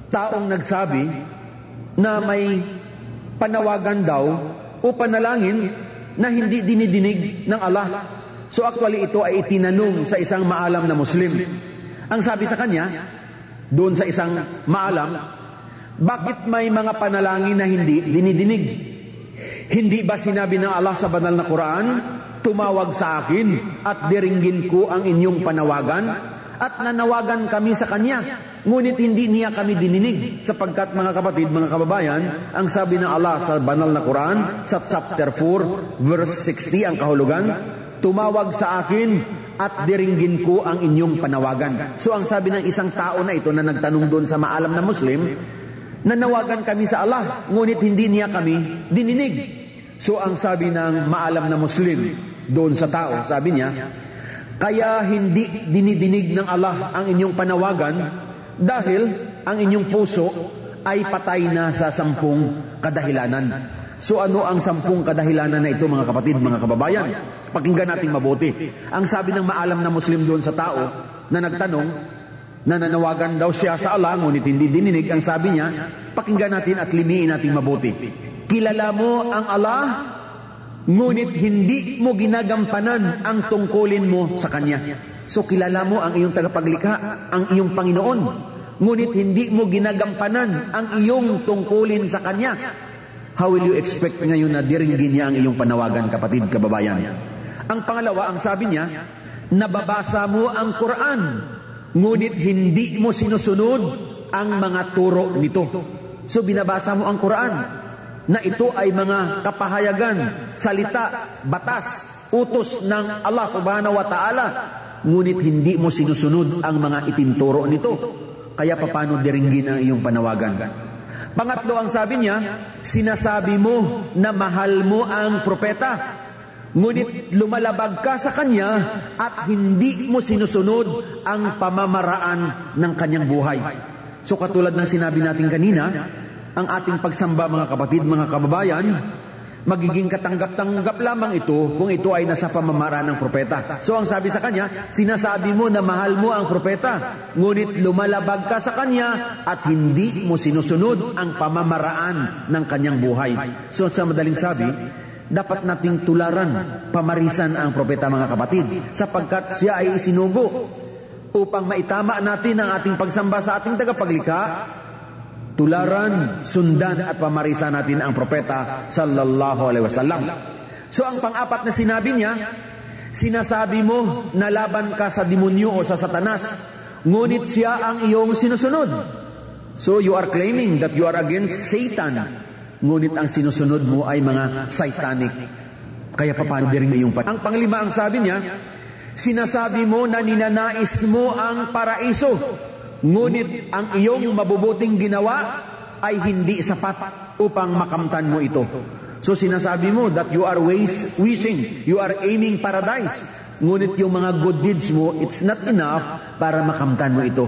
taong nagsabi na may panawagan daw o panalangin na hindi dinidinig ng Allah. So actually ito ay itinanong sa isang maalam na Muslim. Ang sabi sa kanya, doon sa isang maalam, bakit may mga panalangin na hindi dinidinig? Hindi ba sinabi ng Allah sa banal na Quran, tumawag sa akin at diringgin ko ang inyong panawagan at nanawagan kami sa kanya. Ngunit hindi niya kami dininig sapagkat mga kapatid, mga kababayan, ang sabi ng Allah sa banal na Quran sa chapter 4 verse 60 ang kahulugan, tumawag sa akin at diringgin ko ang inyong panawagan. So ang sabi ng isang tao na ito na nagtanong doon sa maalam na Muslim, nanawagan kami sa Allah, ngunit hindi niya kami dininig. So ang sabi ng maalam na Muslim doon sa tao, sabi niya, kaya hindi dinidinig ng Allah ang inyong panawagan dahil ang inyong puso ay patay na sa 10 kadahilanan. So ano ang 10 kadahilanan na ito, mga kapatid, mga kababayan? Pakinggan natin mabuti. Ang sabi ng maalam na Muslim doon sa tao na nagtanong, na nanawagan daw siya sa Allah, ngunit hindi dininig, ang sabi niya, pakinggan natin at limiin natin mabuti. Kilala mo ang Allah, ngunit hindi mo ginagampanan ang tungkulin mo sa Kanya. So kilala mo ang iyong tagapaglikha, ang iyong Panginoon, ngunit hindi mo ginagampanan ang iyong tungkulin sa Kanya. How will you expect ngayon na diringgin niya ang iyong panawagan, kapatid, kababayan? Ang pangalawa, ang sabi niya, nababasa mo ang Quran, ngunit hindi mo sinusunod ang mga turo nito. So binabasa mo ang Quran, na ito ay mga kapahayagan, salita, batas, utos ng Allah subhanahu wa ta'ala, ngunit hindi mo sinusunod ang mga itinuturo nito. Kaya paano diringgin ang iyong panawagan? Pangatlo, ang sabi niya, sinasabi mo na mahal mo ang propeta, ngunit lumalabag ka sa kanya at hindi mo sinusunod ang pamamaraan ng kanyang buhay. So katulad ng sinabi natin kanina, ang ating pagsamba, mga kapatid, mga kababayan, magiging katanggap-tanggap lamang ito kung ito ay nasa pamamaraan ng propeta. So ang sabi sa kanya, sinasabi mo na mahal mo ang propeta, ngunit lumalabag ka sa kanya at hindi mo sinusunod ang pamamaraan ng kanyang buhay. So sa madaling sabi, dapat nating tularan, pamarisan ang propeta, mga kapatid, sapagkat siya ay isinugo upang maitama natin ang ating pagsamba sa ating tagapaglikha. Tularan, sundan at pamarisan natin ang propeta sallallahu alaihi wasallam. So ang pang-apat na sinabi niya, sinasabi mo na laban ka sa demonyo o sa Satanas, ngunit siya ang iyong sinusunod. So you are claiming that you are against Satan, ngunit ang sinusunod mo ay mga satanic. Kaya paano din yung ang panglima, ang sabi niya, sinasabi mo na ninanais mo ang paraiso, ngunit ang iyong mabubuting ginawa ay hindi sapat upang makamtan mo ito. So sinasabi mo that you are wishing, you are aiming paradise, ngunit yung mga good deeds mo, it's not enough para makamtan mo ito.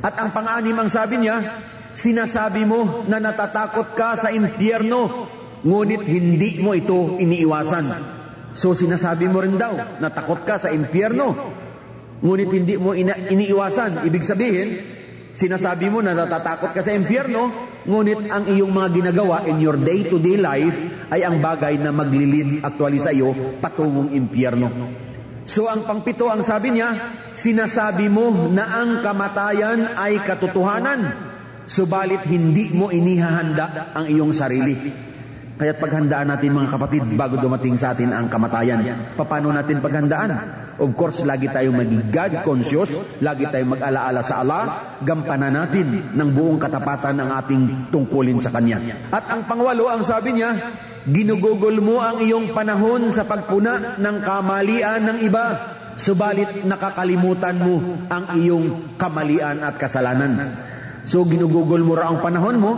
At ang pang-anim, ang sabi niya, sinasabi mo na natatakot ka sa impyerno, ngunit hindi mo ito iniiwasan. So sinasabi mo rin daw, natakot ka sa impyerno, ngunit hindi mo iniiwasan. Ibig sabihin, sinasabi mo na natatakot ka sa impyerno, ngunit ang iyong mga ginagawa in your day-to-day life ay ang bagay na maglilid actually sa iyo patungong impyerno. So ang pangpito, ang sabi niya, sinasabi mo na ang kamatayan ay katotohanan, subalit hindi mo inihahanda ang iyong sarili. Kaya't paghandaan natin, mga kapatid, bago dumating sa atin ang kamatayan. Paano natin paghandaan? Of course, lagi tayong maging God-conscious, lagi tayong mag-alaala sa Allah, gampanan natin ng buong katapatan ang ating tungkulin sa Kanya. At ang pangwalo, ang sabi niya, ginugugol mo ang iyong panahon sa pagpuna ng kamalian ng iba, subalit nakakalimutan mo ang iyong kamalian at kasalanan. So, ginugugol mo raw ang panahon mo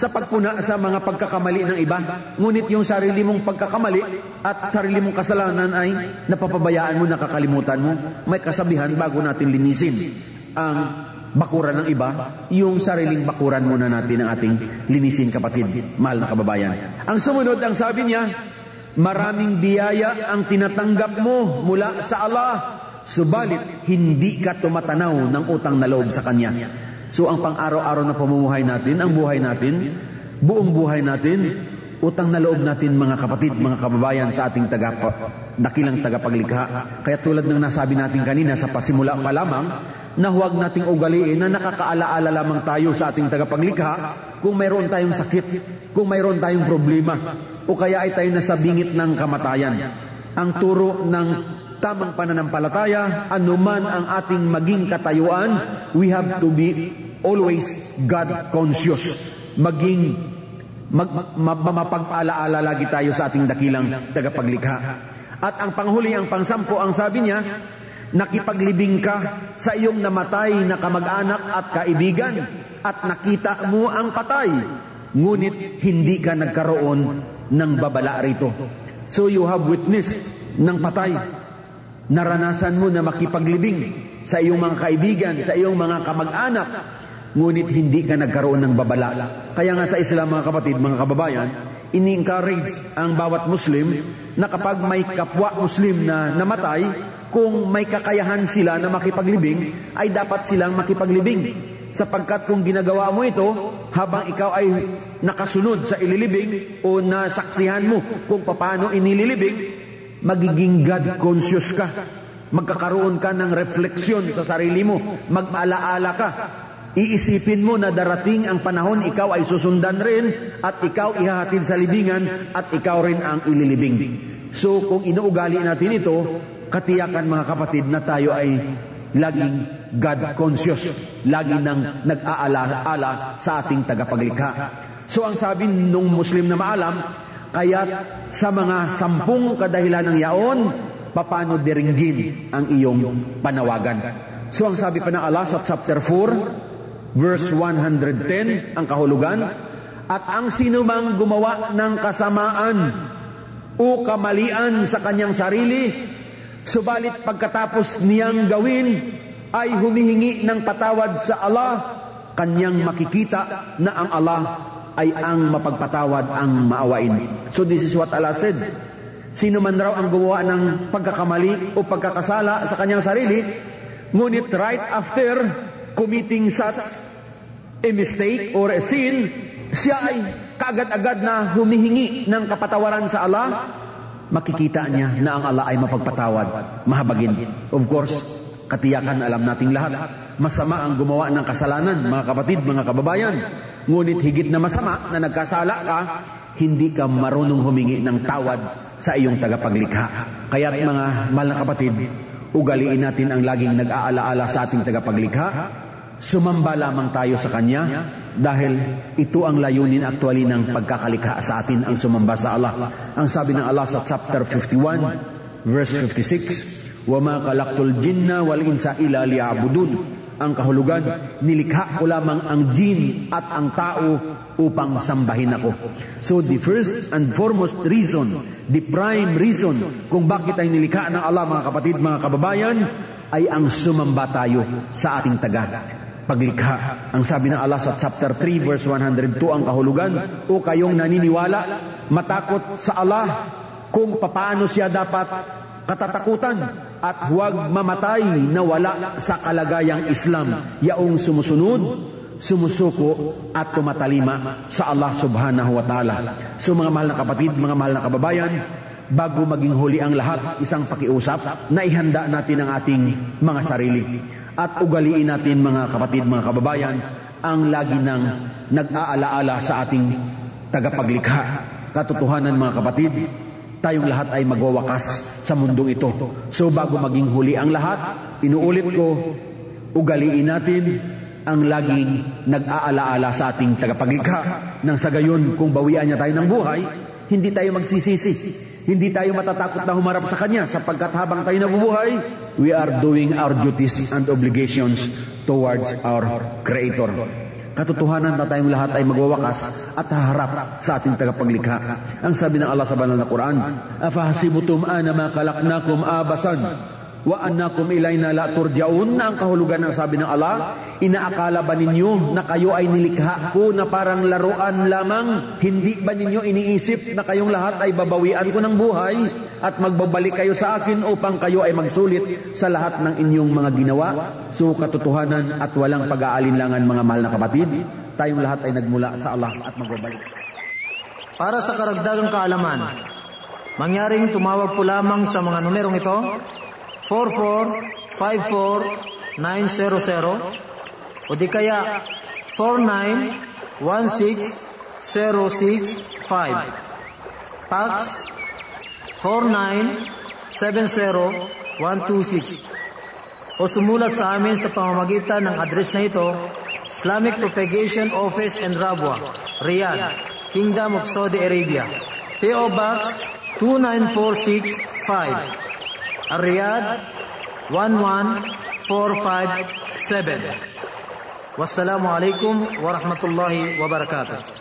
sa pagpuna sa mga pagkakamali ng iba, ngunit yung sarili mong pagkakamali at sarili mong kasalanan ay napapabayaan mo, nakakalimutan mo. May kasabihan, bago natin linisin ang bakuran ng iba, yung sariling bakuran muna natin ang ating linisin, kapatid, mahal na kababayan. Ang sumunod, ang sabi niya, maraming biyaya ang tinatanggap mo mula sa Allah, subalit hindi ka tumatanaw ng utang na loob sa Kanya. So ang pang-araw-araw na pamumuhay natin, ang buhay natin, buong buhay natin, utang na loob natin, mga kapatid, mga kababayan, sa ating dakilang tagapaglikha. Kaya tulad ng nasabi natin kanina sa pasimula pa lamang, na huwag nating ugaliin na nakakaalaala lamang tayo sa ating tagapaglikha kung mayroon tayong sakit, kung mayroon tayong problema, o kaya ay tayo nasa bingit ng kamatayan. ang turo ng tamang pananampalataya, anuman ang ating maging katayuan, we have to be always God-conscious. Maging mapagpaalaala lagi tayo sa ating dakilang tagapaglikha. At ang panghuli, ang pangsampo, ang sabi niya, nakipaglibing ka sa iyong namatay na kamag-anak at kaibigan at nakita mo ang patay, ngunit hindi ka nagkaroon ng babala rito. So you have witness ng patay. Naranasan mo na makipaglibing sa iyong mga kaibigan, sa iyong mga kamag-anak, ngunit hindi ka nagkaroon ng babala. Kaya nga sa Islam, mga kapatid, mga kababayan, ini-encourage ang bawat Muslim na kapag may kapwa Muslim na namatay, kung may kakayahan sila na makipaglibing, ay dapat silang makipaglibing. Sapagkat kung ginagawa mo ito habang ikaw ay nakasunod sa ililibing o nasaksihan mo kung paano inililibing, magiging God-conscious ka. Magkakaroon ka ng refleksyon sa sarili mo. Mag-alaala ka. Iisipin mo na darating ang panahon, ikaw ay susundan rin at ikaw ihahatid sa libingan at ikaw rin ang ililibing. So kung inuugali natin ito, katiyakan mga kapatid na tayo ay laging God-conscious, lagi nang nag-aala-ala sa ating tagapaglikha. So ang sabi nung Muslim na maalam, kaya sa mga 10 kadahilan ng yaon, papano diringgin ang iyong panawagan. So ang sabi pa ng Allah sa chapter 4, verse 110, ang kahulugan, at ang sinumang gumawa ng kasamaan o kamalian sa kanyang sarili, subalit pagkatapos niyang gawin, ay humihingi ng patawad sa Allah, kanyang makikita na ang Allah ay ang mapagpatawad, ang maawain. So this is what Allah said. Sino man raw ang gumawa ng pagkakamali o pagkakasala sa kanyang sarili, ngunit right after committing such a mistake or a sin, siya ay kaagad-agad na humihingi ng kapatawaran sa Allah, makikita niya na ang Allah ay mapagpatawad, mahabagin. Of course, katiyakan alam nating lahat, masama ang gumawa ng kasalanan, mga kapatid, mga kababayan. Ngunit higit na masama na nagkasala ka, hindi ka marunong humingi ng tawad sa iyong tagapaglikha. Kaya't mga mahal na kapatid, ugaliin natin ang laging nag-aalaala sa ating tagapaglikha. Sumamba lamang tayo sa Kanya dahil ito ang layunin actually ng pagkakalikha sa atin, ang sumamba sa Allah. Ang sabi ng Allah sa chapter 51, verse 56, وَمَا خَلَقْتُ الْجِنَّ وَالْإِنْسَ إِلَّا لِيَعْبُدُونِ. Ang kahulugan, nilikha ko lamang ang jin at ang tao upang sambahin ako. So the first and foremost reason, the prime reason kung bakit ay nilikha ng Allah, mga kapatid, mga kababayan, ay ang sumamba tayo sa ating tagapaglikha. Ang sabi ng Allah sa chapter 3 verse 102, ang kahulugan, o kayong naniniwala, matakot sa Allah kung papaano siya dapat katatakutan at huwag mamatay na wala sa kalagayang Islam, yaong sumusunod, sumusuko at tumatalima sa Allah subhanahu wa ta'ala. So mga mahal na kapatid, mga mahal na kababayan, bago maging huli ang lahat, isang pakiusap na ihanda natin ang ating mga sarili. At ugaliin natin, mga kapatid, mga kababayan, ang lagi ng nag-aalaala sa ating tagapaglikha. Katotohanan, mga kapatid, tayong lahat ay magwawakas sa mundong ito. So bago maging huli ang lahat, inuulit ko, ugaliin natin ang laging nag-aalaala sa ating tagapaglikha. Nang sa gayon, kung bawian niya tayo ng buhay, hindi tayo magsisisi. Hindi tayo matatakot na humarap sa Kanya, sapagkat habang tayo nabubuhay, we are doing our duties and obligations towards our Creator. Katotohanan na tayong lahat ay magwawakas at haharap sa ating tagapaglikha. Ang sabi ng Allah sa banal na Quran, afahasibutum anama kalaknakum abasan wa annakum ilayna la turjaun. Na ang kahulugan ng sabi ng Allah, inaakala ba ninyo na kayo ay nilikha ko na parang laruan lamang? Hindi ba ninyo iniisip na kayong lahat ay babawian ko ng buhay at magbabalik kayo sa akin upang kayo ay magsulit sa lahat ng inyong mga ginawa? So katotohanan at walang pag-aalinlangan, mga mahal na kapatid, tayong lahat ay nagmula sa Allah at magbabalik. Para sa karagdagang kaalaman, mangyaring tumawag po lamang sa mga numerong ito, 4454900 o di kaya 4916065, fax 4916065, 70126 o sumulat sa amin sa pamamagitan ng address na ito, Islamic Propagation Office in Rabwah, Riyadh, Kingdom of Saudi Arabia, P.O. Box 29465, Riyadh 11457. Wassalamu alaikum warahmatullahi wabarakatuh.